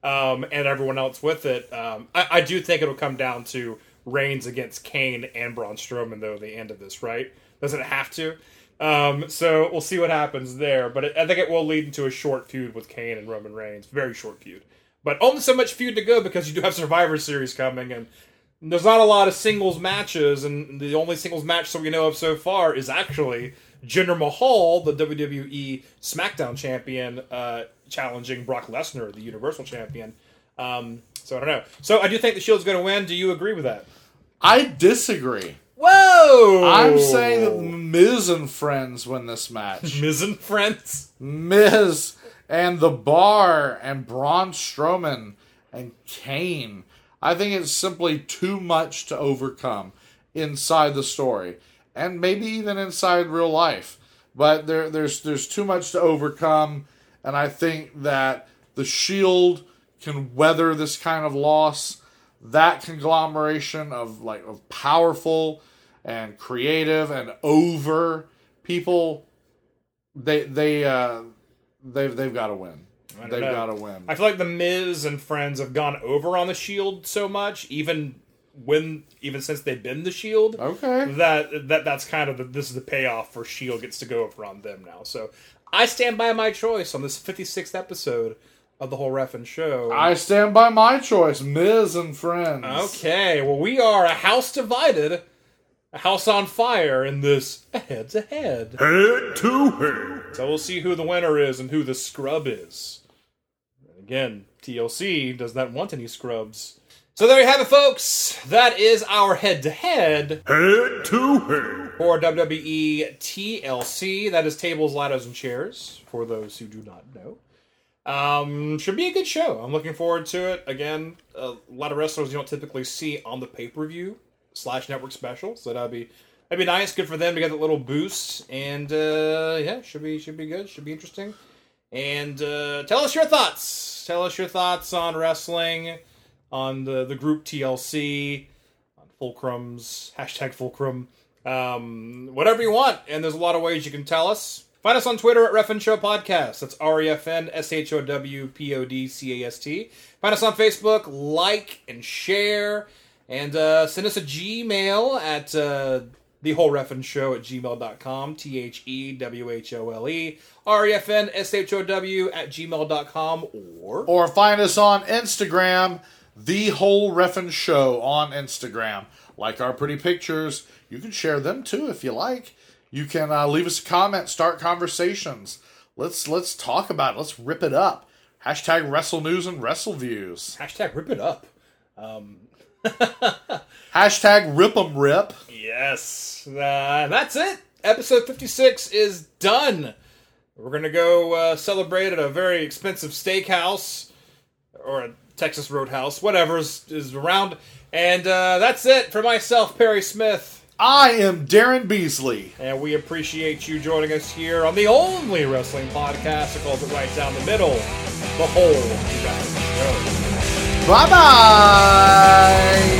and everyone else with it. I do think it'll come down to Reigns against Kane and Braun Strowman though. At the end of this, right? Doesn't have to. So we'll see what happens there. But I think it will lead into a short feud with Kane and Roman Reigns. Very short feud. But only so much feud to go because you do have Survivor Series coming, and there's not a lot of singles matches, and the only singles match that we know of so far is actually Jinder Mahal, the WWE SmackDown champion, challenging Brock Lesnar, the Universal champion. So I don't know. So I do think the Shield's going to win. Do you agree with that? I disagree. Whoa! I'm saying that Miz and friends win this match. Miz and friends? Miz and The Bar, and Braun Strowman, and Kane. I think it's simply too much to overcome inside the story. And maybe even inside real life. But there's too much to overcome. And I think that the Shield can weather this kind of loss. That conglomeration of powerful and creative and over people, They've got to win. They've got to win. I feel like the Miz and friends have gone over on the Shield so much, even since they've been the Shield. Okay. That's kind of this is the payoff for Shield gets to go over on them now. So I stand by my choice on this 56th episode of the Whole Reffin' Show. I stand by my choice, Miz and friends. Okay. Well, we are a house divided, a house on fire in this head-to-head. Head-to-head. So we'll see who the winner is and who the scrub is. And again, TLC does not want any scrubs. So there you have it, folks. That is our head-to-head. Head-to-head. For WWE TLC. That is tables, ladders, and chairs, for those who do not know. Should be a good show. I'm looking forward to it. Again, a lot of wrestlers you don't typically see on the pay-per-view. / network special, so that'd be nice. Good for them to get that little boost, and yeah, should be good, should be interesting. And tell us your thoughts. Tell us your thoughts on wrestling, on the group TLC, on Fulcrums, #Fulcrum, whatever you want. And there's a lot of ways you can tell us. Find us on Twitter at Reffin Show Podcast. That's REFNSHOWPODCAST. Find us on Facebook. Like and share. And send us a Gmail at The Whole Reffin' Show at gmail.com, THEWHOLEREFNSHOW@gmail.com, or find us on Instagram, The Whole Reffin' Show on Instagram. Like our pretty pictures. You can share them too if you like. You can leave us a comment, start conversations. Let's talk about it. Let's rip it up. Hashtag Wrestle News and Wrestle Views. Hashtag Rip It Up. Hashtag Rip 'em Rip. Yes. That's it. Episode 56 is done. We're going to go celebrate at a very expensive steakhouse or a Texas Roadhouse, whatever is around. And that's it for myself, Perry Smith. I am Darren Beasley. And we appreciate you joining us here on the only wrestling podcast that calls it right down the middle, The Whole Show. Bye-bye!